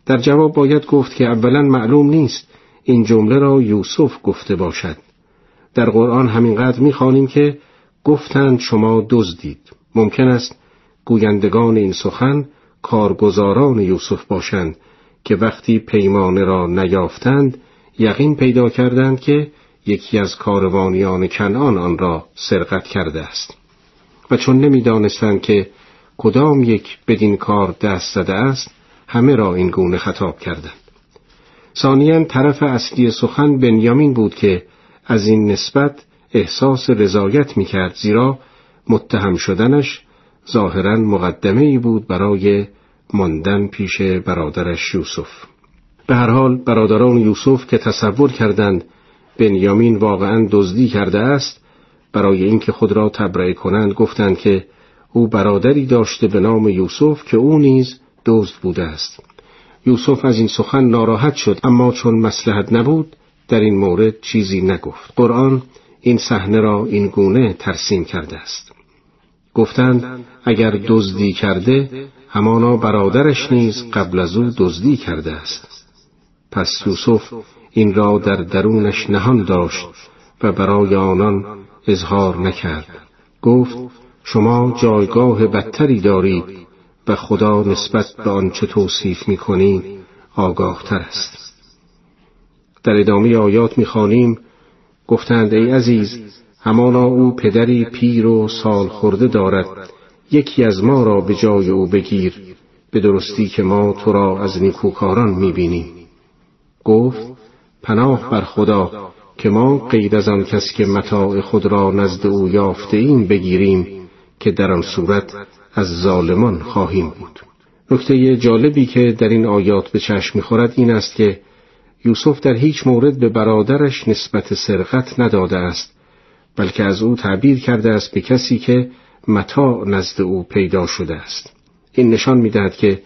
در جواب باید گفت که اولا معلوم نیست این جمله را یوسف گفته باشد. در قرآن همینقدر می‌خوانیم که گفتند شما دزدید. ممکن است گویندگان این سخن کارگزاران یوسف باشند که وقتی پیمانه را نیافتند یقین پیدا کردند که یکی از کاروانیان کنعان آن را سرقت کرده است و چون نمی‌دانستند که کدام یک بدین کار دست زده است، همه را این گونه خطاب کردند. ثانیاً طرف اصلی سخن بنیامین بود که از این نسبت احساس رضایت می‌کرد، زیرا متهم شدنش ظاهراً مقدمه‌ای بود برای ماندن پیش برادرش یوسف. به هر حال برادران یوسف که تصور کردند بنیامین واقعاً دزدی کرده است، برای اینکه خود را تبرئه کنند گفتند که او برادری داشته به نام یوسف که او نیز دزد بوده است یوسف از این سخن ناراحت شد، اما چون مصلحت نبود در این مورد چیزی نگفت. قرآن این صحنه را این گونه ترسیم کرده است: گفتند اگر دزدی کرده، همانا برادرش نیز قبل از او دزدی کرده است. پس یوسف این را در درونش نهان داشت و برای آنان اظهار نکرد. گفت شما جایگاه بدتری دارید و خدا نسبت به آنچه توصیف می‌کنید آگاه تر است. در ادامه آیات می‌خوانیم: گفتند ای عزیز، همانا او پدری پیر و سال خورده دارد، یکی از ما را به جای او بگیر، به درستی که ما تو را از نیکوکاران می‌بینیم. گفت پناه بر خدا که ما غیر از آن کس که متاع خود را نزد او یافته ایم بگیریم، که در آن صورت از ظالمان خواهیم بود. نکته جالبی که در این آیات به چشم می‌خورد این است که یوسف در هیچ مورد به برادرش نسبت سرقت نداده است، بلکه از او تعبیر کرده است به کسی که متاع نزد او پیدا شده است. این نشان می‌دهد که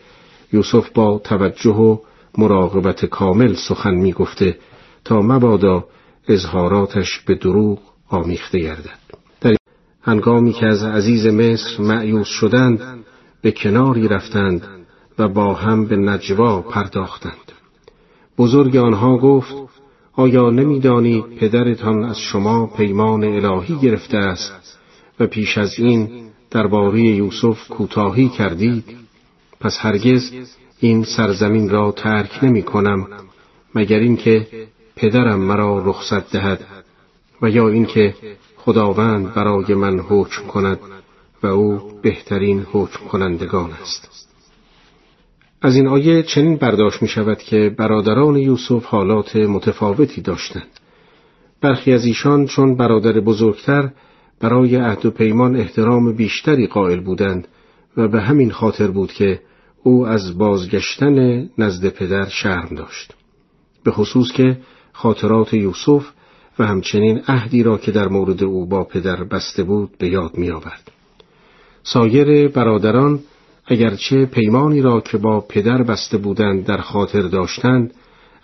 یوسف با توجه و مراقبت کامل سخن می‌گفته تا مبادا اظهاراتش به دروغ آمیخته گردد. در هنگامی که از عزیز مصر مأیوس شدند، به کناری رفتند و با هم به نجوا پرداختند. بزرگ آنها گفت آیا نمی‌دانید پدرتان از شما پیمان الهی گرفته است و پیش از این درباره یوسف کوتاهی کردید؟ پس هرگز این سرزمین را ترک نمی‌کنم مگر اینکه پدرم مرا رخصت دهد و یا اینکه خداوند برای من حکم کند و او بهترین حکم کنندگان است. از این آیه چنین برداشت می شود که برادران یوسف حالات متفاوتی داشتند. برخی از ایشان چون برادر بزرگتر برای عهد و پیمان احترام بیشتری قائل بودند و به همین خاطر بود که او از بازگشتن نزد پدر شرم داشت، به خصوص که خاطرات یوسف و همچنین عهدی را که در مورد او با پدر بسته بود به یاد می آورد. سایر برادران اگرچه پیمانی را که با پدر بسته بودند در خاطر داشتند،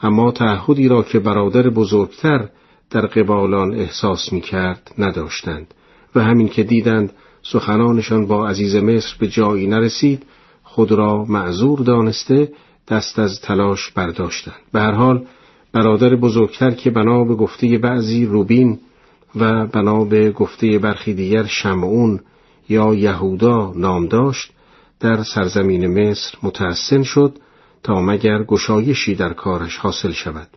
اما تعهدی را که برادر بزرگتر در قبال آن احساس می کرد نداشتند و همین که دیدند سخنانشان با عزیز مصر به جایی نرسید، خود را معذور دانسته دست از تلاش برداشتند. به هر حال برادر بزرگتر که بنا به گفته بعضی روبین و بنا به گفته برخی دیگر شمعون یا یهودا نام داشت، در سرزمین مصر متحسن شد تا مگر گشایشی در کارش حاصل شود.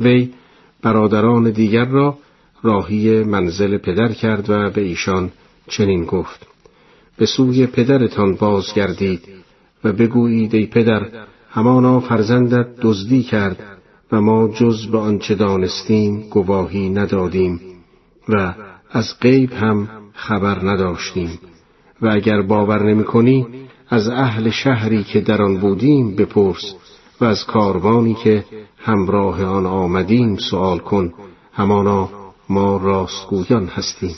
وی برادران دیگر را راهی منزل پدر کرد و به ایشان چنین گفت: به سوی پدرتان بازگردید و بگویید ای پدر، همانا فرزندت دزدی کرد و ما جز به آنچه دانستیم گواهی ندادیم و از غیب هم خبر نداشتیم، و اگر باور نمی کنی از اهل شهری که در آن بودیم بپرس و از کاروانی که همراه آن آمدیم سؤال کن، همانا ما راستگویان هستیم.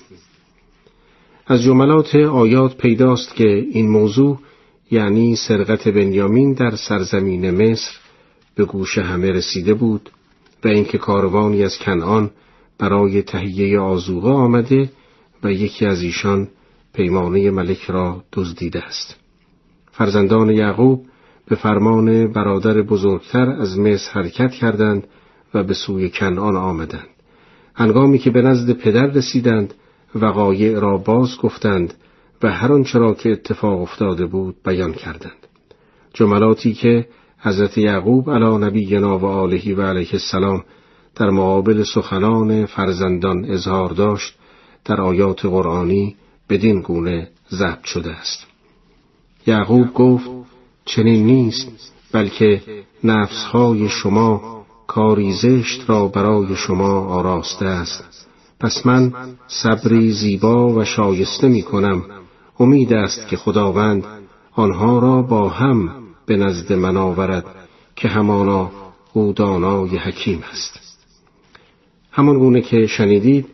از جملات آیات پیداست که این موضوع، یعنی سرقت بنیامین در سرزمین مصر، به گوش همه رسیده بود و اینکه کاروانی از کنعان برای تهیه آذوقه آمده و یکی از ایشان پیمانه ملک را دزدیده است. فرزندان یعقوب به فرمان برادر بزرگتر از مصر حرکت کردند و به سوی کنعان آمدند. هنگامی که به نزد پدر رسیدند، وقایع را باز گفتند و هر آنچه را که اتفاق افتاده بود بیان کردند. جملاتی که حضرت یعقوب علی نبینا و آله و علیه السلام در مقابل سخنان فرزندان اظهار داشت، در آیات قرآنی بدین گونه ضبط شده است. یعقوب گفت چنین نیست، بلکه نفسهای شما کاری زشت را برای شما آراسته است. پس من صبری زیبا و شایسته می کنم. امید است که خداوند آنها را با هم به نزد من آورد که همانا او دانای حکیم است. همان گونه که شنیدید،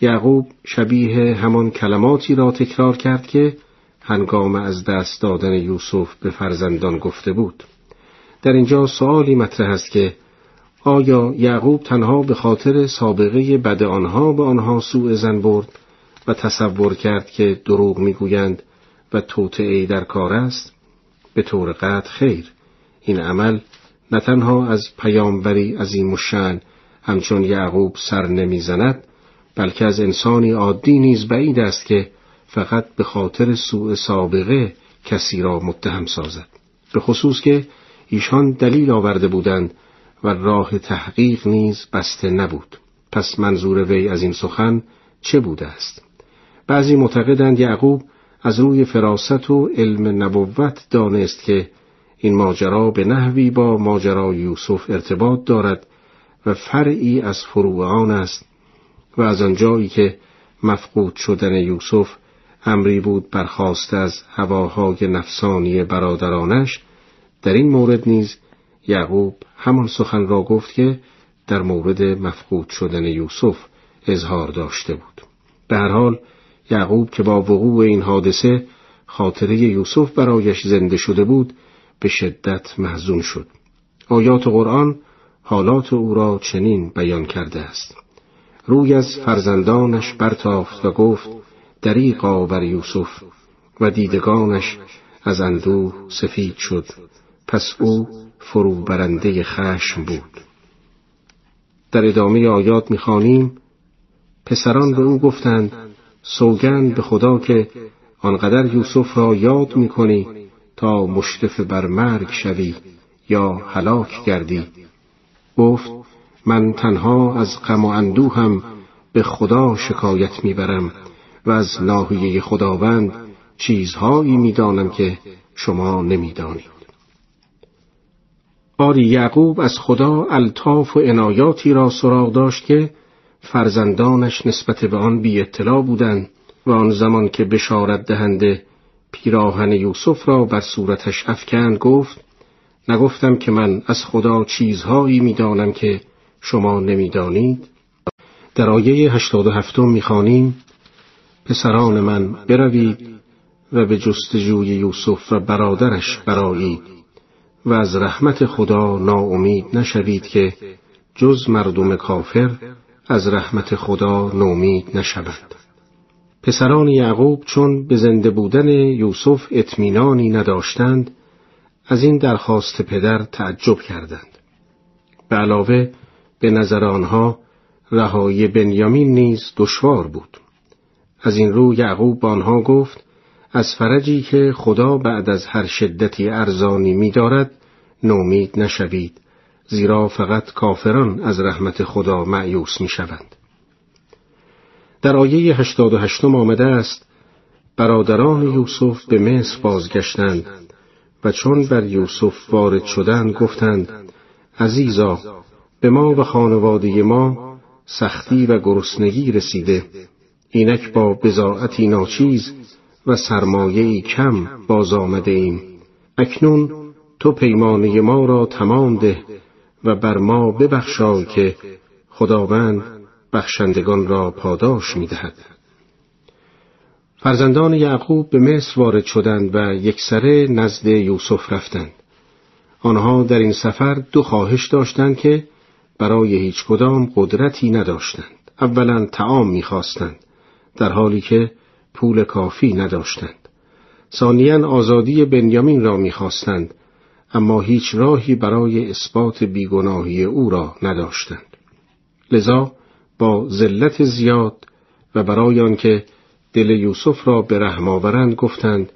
یعقوب شبیه همان کلماتی را تکرار کرد که هنگام از دست دادن یوسف به فرزندان گفته بود. در اینجا سؤالی مطرح است که آیا یعقوب تنها به خاطر سابقه بد آنها به آنها سوء ظن برد و تصور کرد که دروغ میگویند و توطئه‌ای در کار است؟ به طور قطع خیر. این عمل نه تنها از پیامبری عظیم الشأن همچون یعقوب سر نمیزند، بلکه از انسانی عادی نیز بعید است که فقط به خاطر سوء سابقه کسی را متهم سازد، به خصوص که ایشان دلیل آورده بودند و راه تحقیق نیز بسته نبود. پس منظور وی از این سخن چه بوده است؟ بعضی معتقدند یعقوب از روی فراست و علم نبوت دانست که این ماجرا به نحوی با ماجرای یوسف ارتباط دارد و فرعی از فروع آن است و از آنجایی که مفقود شدن یوسف امری بود برخاسته از هواهای نفسانی برادرانش، در این مورد نیز یعقوب همان سخن را گفت که در مورد مفقود شدن یوسف اظهار داشته بود. به هر حال یعقوب که با وقوع این حادثه خاطره یوسف برایش زنده شده بود، به شدت محزون شد. آیات قرآن حالات او را چنین بیان کرده است: روی از فرزندانش برتافت و گفت دریغا بر یوسف، و دیدگانش از اندوه سفید شد، پس او فرو برنده خشم بود. در ادامه آیات می‌خوانیم: پسران به او گفتند سوگند به خدا که آنقدر یوسف را یاد می‌کنی تا مشرف بر مرگ شوی یا هلاک گردی. گفت من تنها از غم و اندوهم به خدا شکایت می‌برم و از ناحیه خداوند چیزهایی می‌دانم که شما نمی‌دانید. آری یعقوب از خدا الطاف و عنایاتی را سراغ داشت که فرزندانش نسبت به آن بی اطلاع بودند و آن زمان که بشارت دهنده پیراهن یوسف را بر صورتش افکند گفت نگفتم که من از خدا چیزهایی می‌دانم که شما نمی‌دانید. در آیه 87 می‌خوانیم: پسران من بروید و به جستجوی یوسف و برادرش برآیید و از رحمت خدا ناامید نشوید که جز مردم کافر از رحمت خدا ناامید نشوند. پسران یعقوب چون به زنده بودن یوسف اطمینانی نداشتند، از این درخواست پدر تعجب کردند. به علاوه به نظر آنها رهایی بنیامین نیز دشوار بود. از این رو یعقوب به آنها گفت از فرجی که خدا بعد از هر شدتی ارزانی می‌دارد نومید نشوید، زیرا فقط کافران از رحمت خدا مایوس می‌شوند. در آیه 88 آمده است: برادران یوسف به مصر بازگشتند و چون بر یوسف وارد شدند گفتند عزیزا به ما و خانواده ما سختی و گرسنگی رسیده، اینک با بضاعتی ناچیز و سرمایه‌ای کم باز آمده ایم. اکنون تو پیمانه ما را تمام ده و بر ما ببخشای که خداوند بخشندگان را پاداش می‌دهد. فرزندان یعقوب به مصر وارد شدند و یکسره نزد یوسف رفتند. آنها در این سفر دو خواهش داشتند که برای هیچ کدام قدرتی نداشتند. اولاً طعام می‌خواستند، در حالی که پول کافی نداشتند. ثانیاً آزادی بنیامین را می‌خواستند، اما هیچ راهی برای اثبات بیگناهی او را نداشتند. لذا با ذلت زیاد و برای آنکه دل یوسف را به رحم آورند گفتند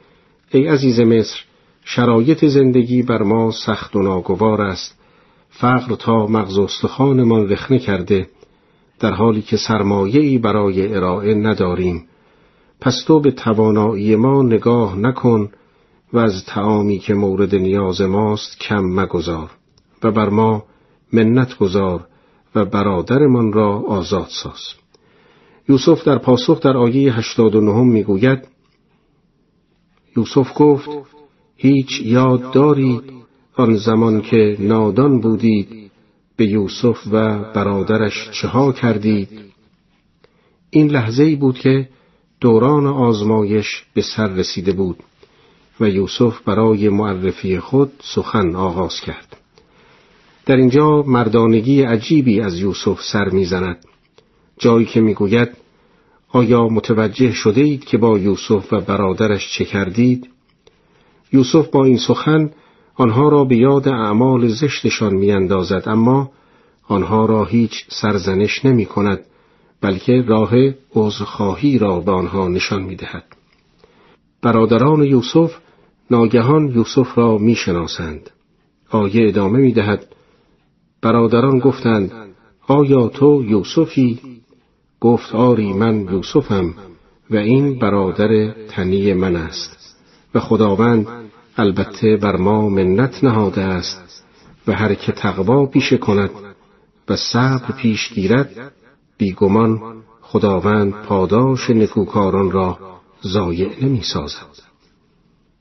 ای عزیز مصر، شرایط زندگی بر ما سخت و ناگوار است، فقر تا مغز استخوانمان رخنه کرده، در حالی که سرمایه‌ای برای ارائه نداریم، پس تو به توانایی ما نگاه نکن و از طعامی که مورد نیاز ماست کم مگذار و بر ما منت گذار و برادرمان را آزاد ساز. یوسف در پاسخ در آیه 89 میگوید: یوسف گفت هیچ یاد دارید آن زمان که نادان بودید به یوسف و برادرش چها کردید؟ این لحظه‌ای بود که دوران آزمایش به سر رسیده بود و یوسف برای معرفی خود سخن آغاز کرد. در اینجا مردانگی عجیبی از یوسف سر می‌زند، جایی که می‌گوید آیا متوجه شده اید که با یوسف و برادرش چه کردید؟ یوسف با این سخن آنها را به یاد اعمال زشتشان می‌اندازد، اما آنها را هیچ سرزنش نمی‌کند، بلکه راه عذرخواهی را به آنها نشان می‌دهد. برادران یوسف ناگهان یوسف را می‌شناسند. آیه ادامه می‌دهد: برادران گفتند آیا تو یوسفی؟ گفت آری من یوسفم و این برادر تنی من است و خداوند البته بر ما منت نهاده است و هر که تقوا پیشه کند و صبر پیش گیرد بیگمان خداوند پاداش نکوکاران را ضایع نمی‌سازد.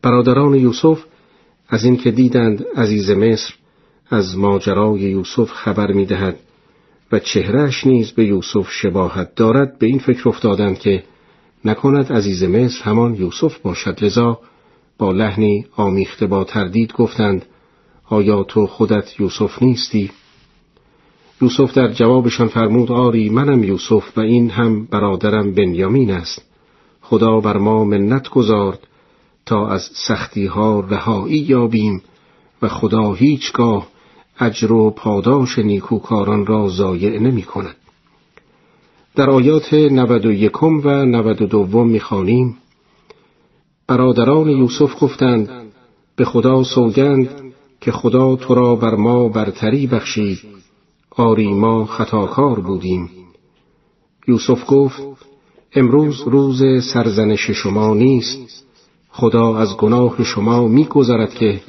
برادران یوسف از این که دیدند عزیز مصر از ماجرای یوسف خبر می‌دهد و چهرهش نیز به یوسف شباهت دارد، به این فکر افتادند که نکند عزیز مصر همان یوسف باشد، لذا با لحنی آمیخته با تردید گفتند آیا تو خودت یوسف نیستی؟ یوسف در جوابشان فرمود آری منم یوسف و این هم برادرم بنیامین است. خدا بر ما منت گذارد تا از سختی‌ها رهایی یابیم و خدا هیچگاه اجر و پاداش نیکوکاران را ضایع نمی‌کند. در آیات 91 و 92 می‌خوانیم: برادران یوسف گفتند به خدا سوگند که خدا تو را بر ما برتری بخشید، آری ما خطاکار بودیم. یوسف گفت امروز روز سرزنش شما نیست، خدا از گناه شما می‌گذرد که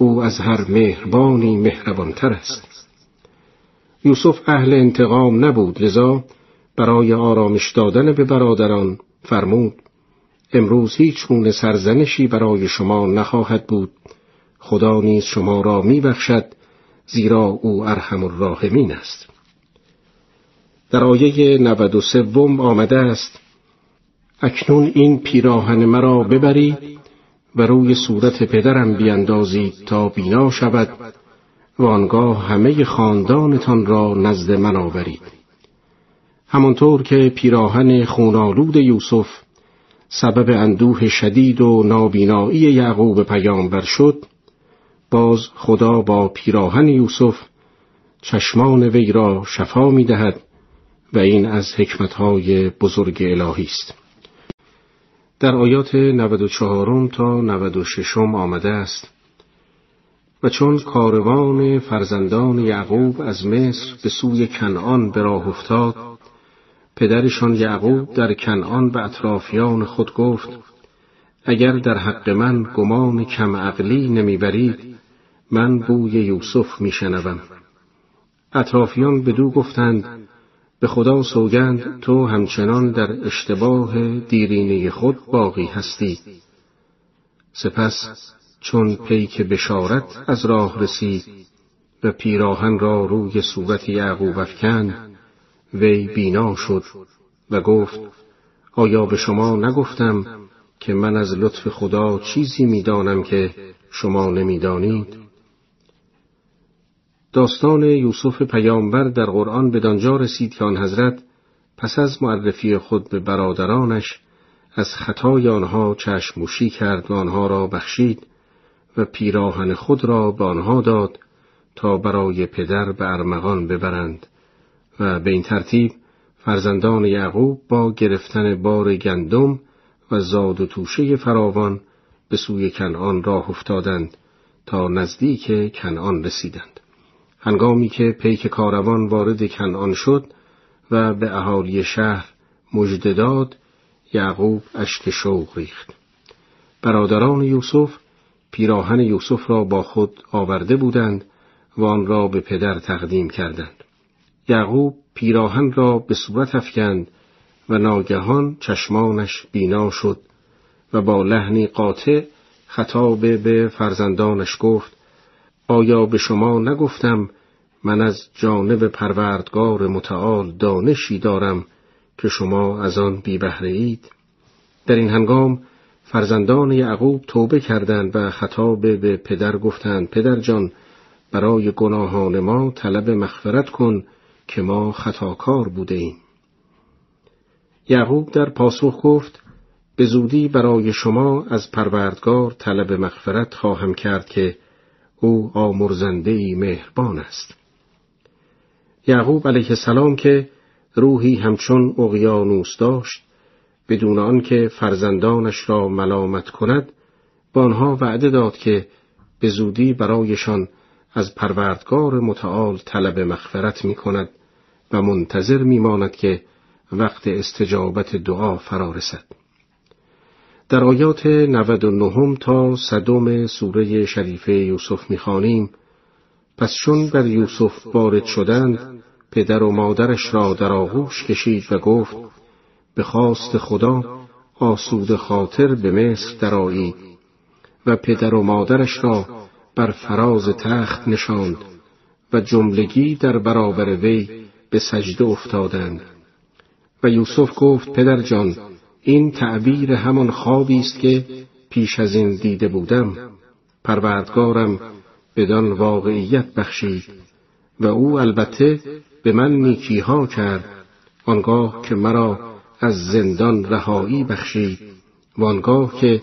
او از هر مهربانی مهربانتر است. یوسف اهل انتقام نبود، لذا برای آرامش دادن به برادران فرمود امروز هیچگونه سرزنشی برای شما نخواهد بود، خدا نیز شما را می‌بخشد زیرا او ارحم الراحمین است. در آیه 93 آمده است: اکنون این پیراهن مرا ببرید و روی صورت پدرم بیندازید تا بینا شود و آنگاه همه خاندانتان را نزد من آورید. همانطور که پیراهن خونالود یوسف سبب اندوه شدید و نابینایی یعقوب پیامبر شد، باز خدا با پیراهن یوسف چشمان وی را شفا می دهد و این از حکمتهای بزرگ الهی است. در آیات 94 تا 96 آمده است: و چون کاروان فرزندان یعقوب از مصر به سوی کنعان به راه افتاد، پدرشان یعقوب در کنعان به اطرافیان خود گفت اگر در حق من گمان کم عقلی نمیبرید من بوی یوسف میشنوم. اطرافیان بدو گفتند به خدا سوگند تو همچنان در اشتباه دیرینه خود باقی هستی. سپس چون پیک بشارت از راه رسید و پیراهن را روی صورت یعقوب افکند، وی بینا شد و گفت آیا به شما نگفتم که من از لطف خدا چیزی می‌دانم که شما نمی‌دانید؟ داستان یوسف پیامبر در قرآن به آنجا رسید که آن حضرت پس از معرفی خود به برادرانش از خطای آنها چشم پوشی کرد و آنها را بخشید و پیراهن خود را به آنها داد تا برای پدر به ارمغان ببرند و به این ترتیب فرزندان یعقوب با گرفتن بار گندم و زاد و توشه فراوان به سوی کنعان راه افتادند تا نزدیک کنعان رسیدند. هنگامی که پیک کاروان وارد کنعان شد و به اهالی شهر مژده داد، یعقوب اشک شوق ریخت. برادران یوسف پیراهن یوسف را با خود آورده بودند و آن را به پدر تقدیم کردند. یعقوب پیراهن را به صورت افکند و ناگهان چشمانش بینا شد و با لحنی قاطع خطاب به فرزندانش گفت آیا به شما نگفتم من از جانب پروردگار متعال دانشی دارم که شما از آن بی‌بهره اید؟ در این هنگام فرزندان یعقوب توبه کردند و خطاب به پدر گفتند پدر جان برای گناهان ما طلب مغفرت کن که ما خطاکار بوده ایم. یعقوب در پاسخ گفت به زودی برای شما از پروردگار طلب مغفرت خواهم کرد که او آمرزنده‌ای مهربان است. یعقوب علیه السلام که روحی همچون اقیانوس داشت بدون آنکه فرزندانش را ملامت کند با آنها وعده داد که به زودی برایشان از پروردگار متعال طلب مغفرت می کند و منتظر می ماند که وقت استجابت دعا فرا رسد. در آیات 99 تا 100 سوره شریف یوسف می خوانیم پس چون بر یوسف وارد شدند پدر و مادرش را در آغوش کشید و گفت به خواست خدا آسوده خاطر به مصر درآیید و پدر و مادرش را بر فراز تخت نشاند و جملگی در برابر وی به سجده افتادند و یوسف گفت پدر جان این تعبیر همان خوابی است که پیش از این دیده بودم پروردگارم بدان واقعیت بخشید و او البته به من نیکی‌ها کرد آنگاه که مرا از زندان رهایی بخشید و آنگاه که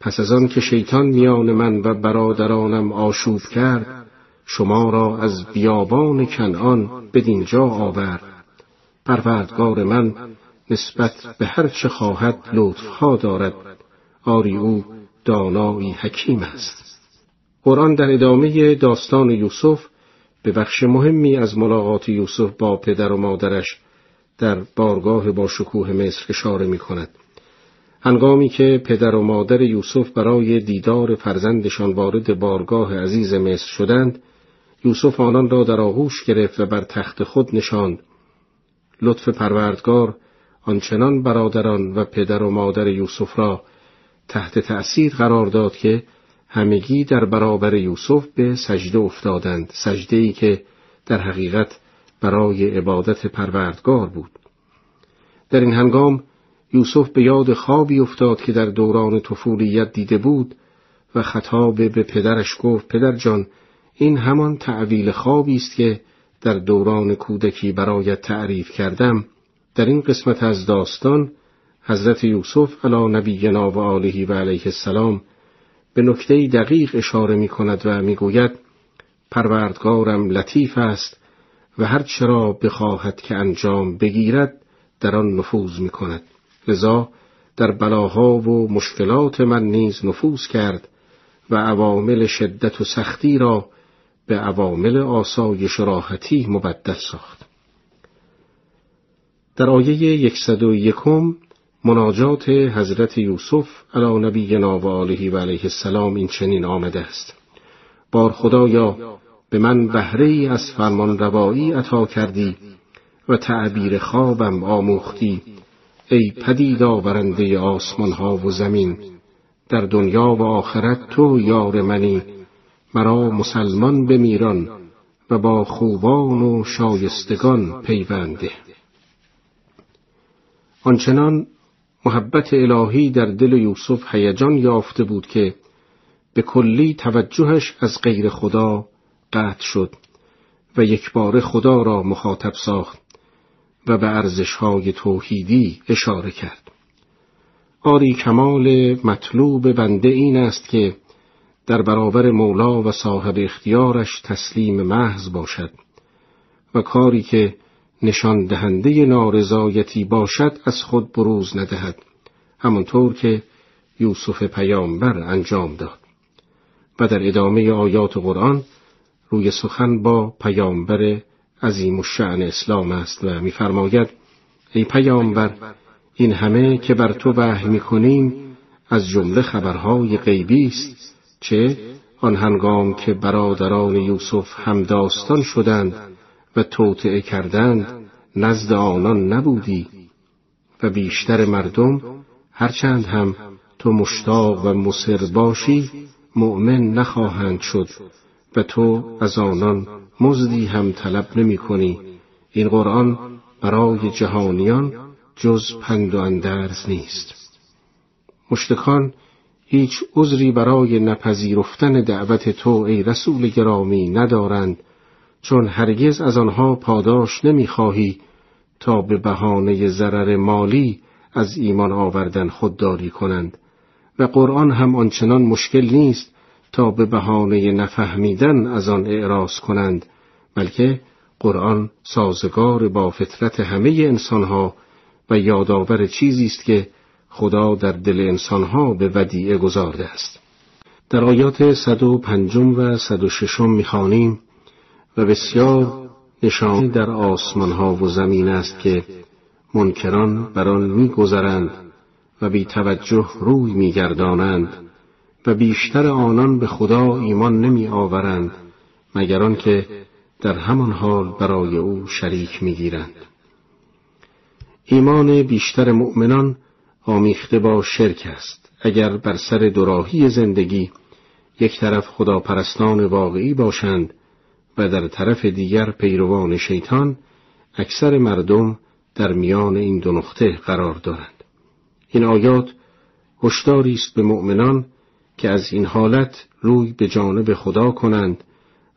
پس از آن که شیطان میان من و برادرانم آشوب کرد شما را از بیابان کنعان بدین جا آورد پروردگار من نسبت به هر چه خواهد لطف‌ها دارد آری او دانایی حکیم است. قرآن در ادامه داستان یوسف به بخش مهمی از ملاقات یوسف با پدر و مادرش در بارگاه با شکوه مصر اشاره می کند. هنگامی که پدر و مادر یوسف برای دیدار فرزندشان وارد بارگاه عزیز مصر شدند، یوسف آنان را در آغوش گرفت و بر تخت خود نشاند. لطف پروردگار آنچنان برادران و پدر و مادر یوسف را تحت تأثیر قرار داد که همگی در برابر یوسف به سجده افتادند، سجده‌ای که در حقیقت برای عبادت پروردگار بود. در این هنگام یوسف به یاد خوابی افتاد که در دوران طفولیت دیده بود و خطاب به پدرش گفت پدر جان این همان تعویل خوابی است که در دوران کودکی برایت تعریف کردم. در این قسمت از داستان حضرت یوسف علی نبینا و آله و علیه السلام به نکته دقیق اشاره می کند و می گوید پروردگارم لطیف است و هر چرا بخواهد که انجام بگیرد در آن نفوذ می کند. لذا در بلاها و مشکلات من نیز نفوذ کرد و عوامل شدت و سختی را به عوامل آسایش و راحتی مبدل ساخت. در آیه 101 مناجات حضرت یوسف علی نبینا و آله و علیه السلام این چنین آمده است. بار خدایا به من بهره‌ای از فرمان روایی عطا کردی و تعبیر خوابم آموختی ای پدید آورنده آسمان ها و زمین در دنیا و آخرت تو یار منی مرا مسلمان بمیران و با خوبان و شایستگان پیونده. آنچنان محبت الهی در دل یوسف هیجان یافته بود که به کلی توجهش از غیر خدا قطع شد و یکباره خدا را مخاطب ساخت و به ارزش‌های توحیدی اشاره کرد. آری کمال مطلوب بنده این است که در برابر مولا و صاحب اختیارش تسلیم محض باشد و کاری که نشان دهنده نارضایتی باشد از خود بروز ندهد، همانطور که یوسف پیامبر انجام داد. و در ادامه آیات قرآن روی سخن با پیامبر عظیم الشأن اسلام است و می‌فرماید ای پیامبر این همه که بر تو وحی می‌کنیم از جمله خبرهای غیبی است چه آن هنگام که برادران یوسف همداستان شدند و توطئه کردند نزد آنان نبودی و بیشتر مردم هرچند هم تو مشتاق و مصر باشی مؤمن نخواهند شد و تو از آنان مزدی هم طلب نمی کنی. این قرآن برای جهانیان جز پند و اندرز نیست. مشتکان هیچ عذری برای نپذیرفتن دعوت تو ای رسول گرامی ندارند، چون هرگز از آنها پاداش نمی‌خواهی تا به بهانه ضرر مالی از ایمان آوردن خودداری کنند، و قرآن هم آنچنان مشکل نیست تا به بهانه نفهمیدن از آن اعراض کنند، بلکه قرآن سازگار با فطرت همه انسانها و یادآور چیزی است که خدا در دل انسانها به ودیعه گذارده است. در آیات 105 و 106 می‌خوانیم: و بسیار نشان در آسمانها و زمین است که منکران بر آن می‌گذرند و بی توجه روی می‌گردانند و بیشتر آنان به خدا ایمان نمی‌آورند مگر آنکه در همان حال برای او شریک می‌گیرند. ایمان بیشتر مؤمنان آمیخته با شرک است. اگر بر سر دوراهی زندگی یک طرف خداپرستان واقعی باشند و در طرف دیگر پیروان شیطان، اکثر مردم در میان این دو نقطه قرار دارند. این آیات هشداری است به مؤمنان که از این حالت روی به جانب خدا کنند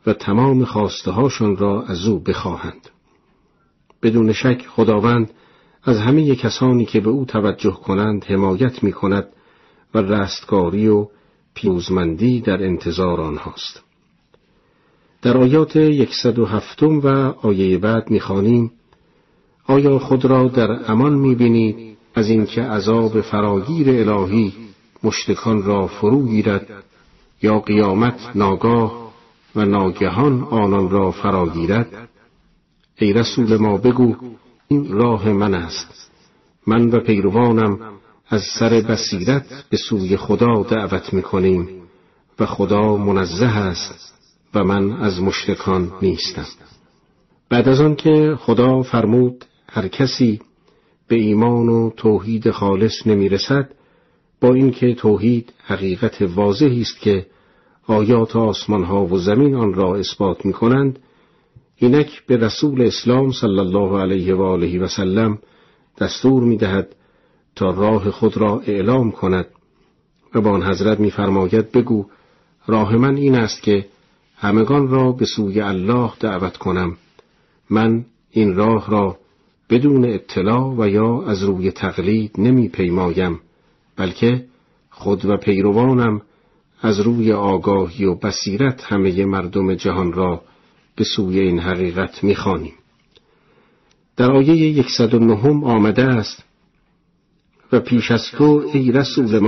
و تمام خواستهاشون را از او بخواهند. بدون شک خداوند از همه کسانی که به او توجه کنند حمایت می کند و رستگاری و پیروزمندی در انتظار آنهاست. در آیات 107 و آیه بعد می خوانیم: آیا خود را در امان می بینید از اینکه عذاب فراگیر الهی مشتکان را فرو گیرد یا قیامت ناگاه و ناگهان آنان را فراگیرد؟ ای رسول ما بگو این راه من است، من و پیروانم از سر بصیرت به سوی خدا دعوت می‌کنیم و خدا منزه است و من از مشرکان نیستم. بعد از آن که خدا فرمود هر کسی به ایمان و توحید خالص نمی‌رسد، با اینکه توحید حقیقت واضحی است که آیات آسمان‌ها و زمین آن را اثبات می‌کنند، اینک به رسول اسلام صلی الله علیه و آله و سلم دستور می‌دهد تا راه خود را اعلام کند و با آن حضرت می‌فرماید: بگو راه من این است که همگان را به سوی الله دعوت کنم. من این راه را بدون اطلاع و یا از روی تقلید نمی‌پیمایم، بلکه خود و پیروانم از روی آگاهی و بصیرت همه مردم جهان را به سوی این حقیقت می‌خوانیم. در آیه 109 آمده است: و پیش از تو ای رسول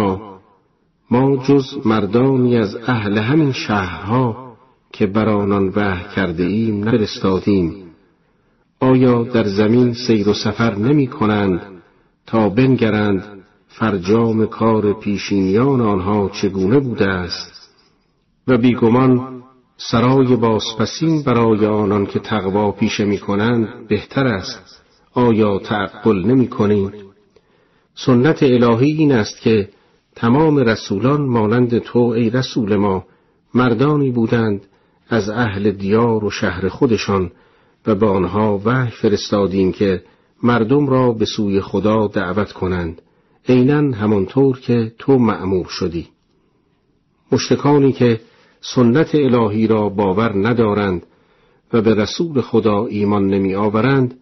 ما جز مردانی از اهل همین شهرها که بر آنان وحی کرده ایم نفرستادیم. آیا در زمین سیر و سفر نمی‌کنند تا بنگرند فرجام کار پیشینیان آنها چگونه بوده است؟ و بیگمان سرای بازپسین برای آنان که تقوا پیشه می‌کنند بهتر است. آیا تعقل نمی‌کنید؟ سنت الهی این است که تمام رسولان مانند تو ای رسول ما مردانی بودند از اهل دیار و شهر خودشان و به آنها وحی فرستادیم که مردم را به سوی خدا دعوت کنند، عیناً همانطور که تو مأمور شدی. مشرکانی که سنت الهی را باور ندارند و به رسول خدا ایمان نمی آورند،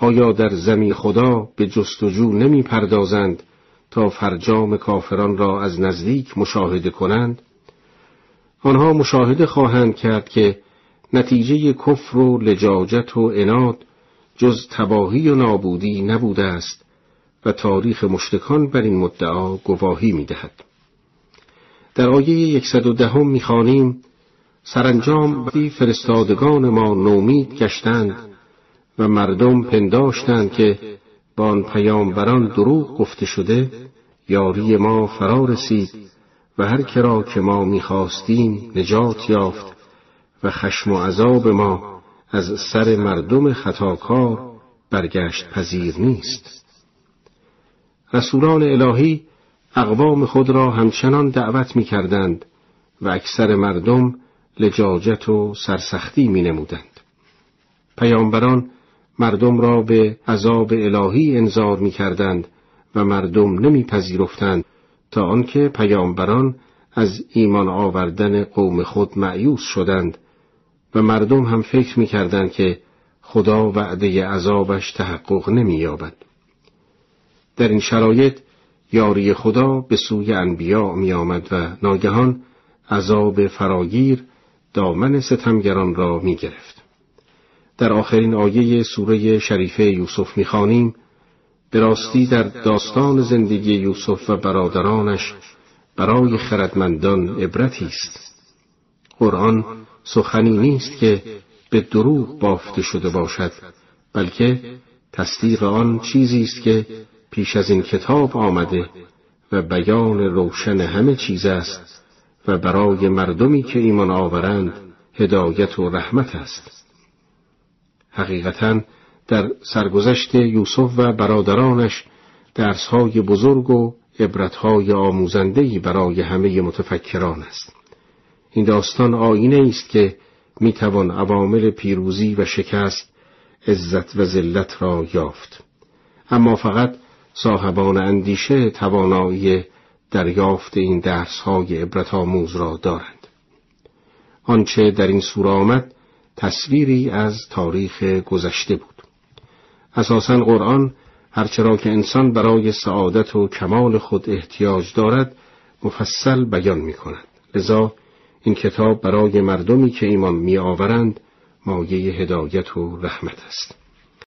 آیا در زمین خدا به جستجو نمی پردازند تا فرجام کافران را از نزدیک مشاهده کنند؟ آنها مشاهده خواهند کرد که نتیجه کفر و لجاجت و عناد جز تباهی و نابودی نبوده است و تاریخ مشرکان بر این مدعا گواهی می دهد. در آیه 110 می‌خوانیم: سرانجام وقتی فرستادگان ما نومید گشتند و مردم پنداشتند که با آن پیامبران دروغ گفته شده، یاری ما فرا رسید و هر که را که ما می‌خواستیم نجات یافت و خشم و عذاب ما از سر مردم خطاکار برگشت پذیر نیست. رسولان الهی اقوام خود را همچنان دعوت می کردند و اکثر مردم لجاجت و سرسختی می نمودند. پیامبران مردم را به عذاب الهی انذار می کردند و مردم نمی پذیرفتند تا آنکه پیامبران از ایمان آوردن قوم خود مایوس شدند و مردم هم فکر می‌کردند که خدا وعده عذابش تحقق نمی‌یابد. در این شرایط یاری خدا به سوی انبیا می‌آمد و ناگهان عذاب فراگیر دامن ستمگران را می‌گرفت. در آخرین آیه سوره شریفه یوسف می‌خوانیم: به راستی در داستان زندگی یوسف و برادرانش برای خردمندان عبرتی است. قرآن سخنی نیست که به دروغ بافته شده باشد، بلکه تصدیق آن چیزی است که پیش از این کتاب آمده و بیان روشن همه چیز است و برای مردمی که ایمان آورند هدایت و رحمت است. حقیقتاً در سرگذشت یوسف و برادرانش درس‌های بزرگ و عبرت‌های آموزنده‌ای برای همه متفکران است. این داستان آینه است که می‌توان عوامل پیروزی و شکست، عزت و ذلت را یافت. اما فقط صاحبان اندیشه توانایی دریافت این درس‌های عبرت‌آموز را دارند. آنچه در این سوره آمد تصویری از تاریخ گذشته بود. اساساً قرآن هرچه را که انسان برای سعادت و کمال خود احتیاج دارد مفصل بیان می کند. لذا این کتاب برای مردمی که ایمان می آورند مایه هدایت و رحمت است.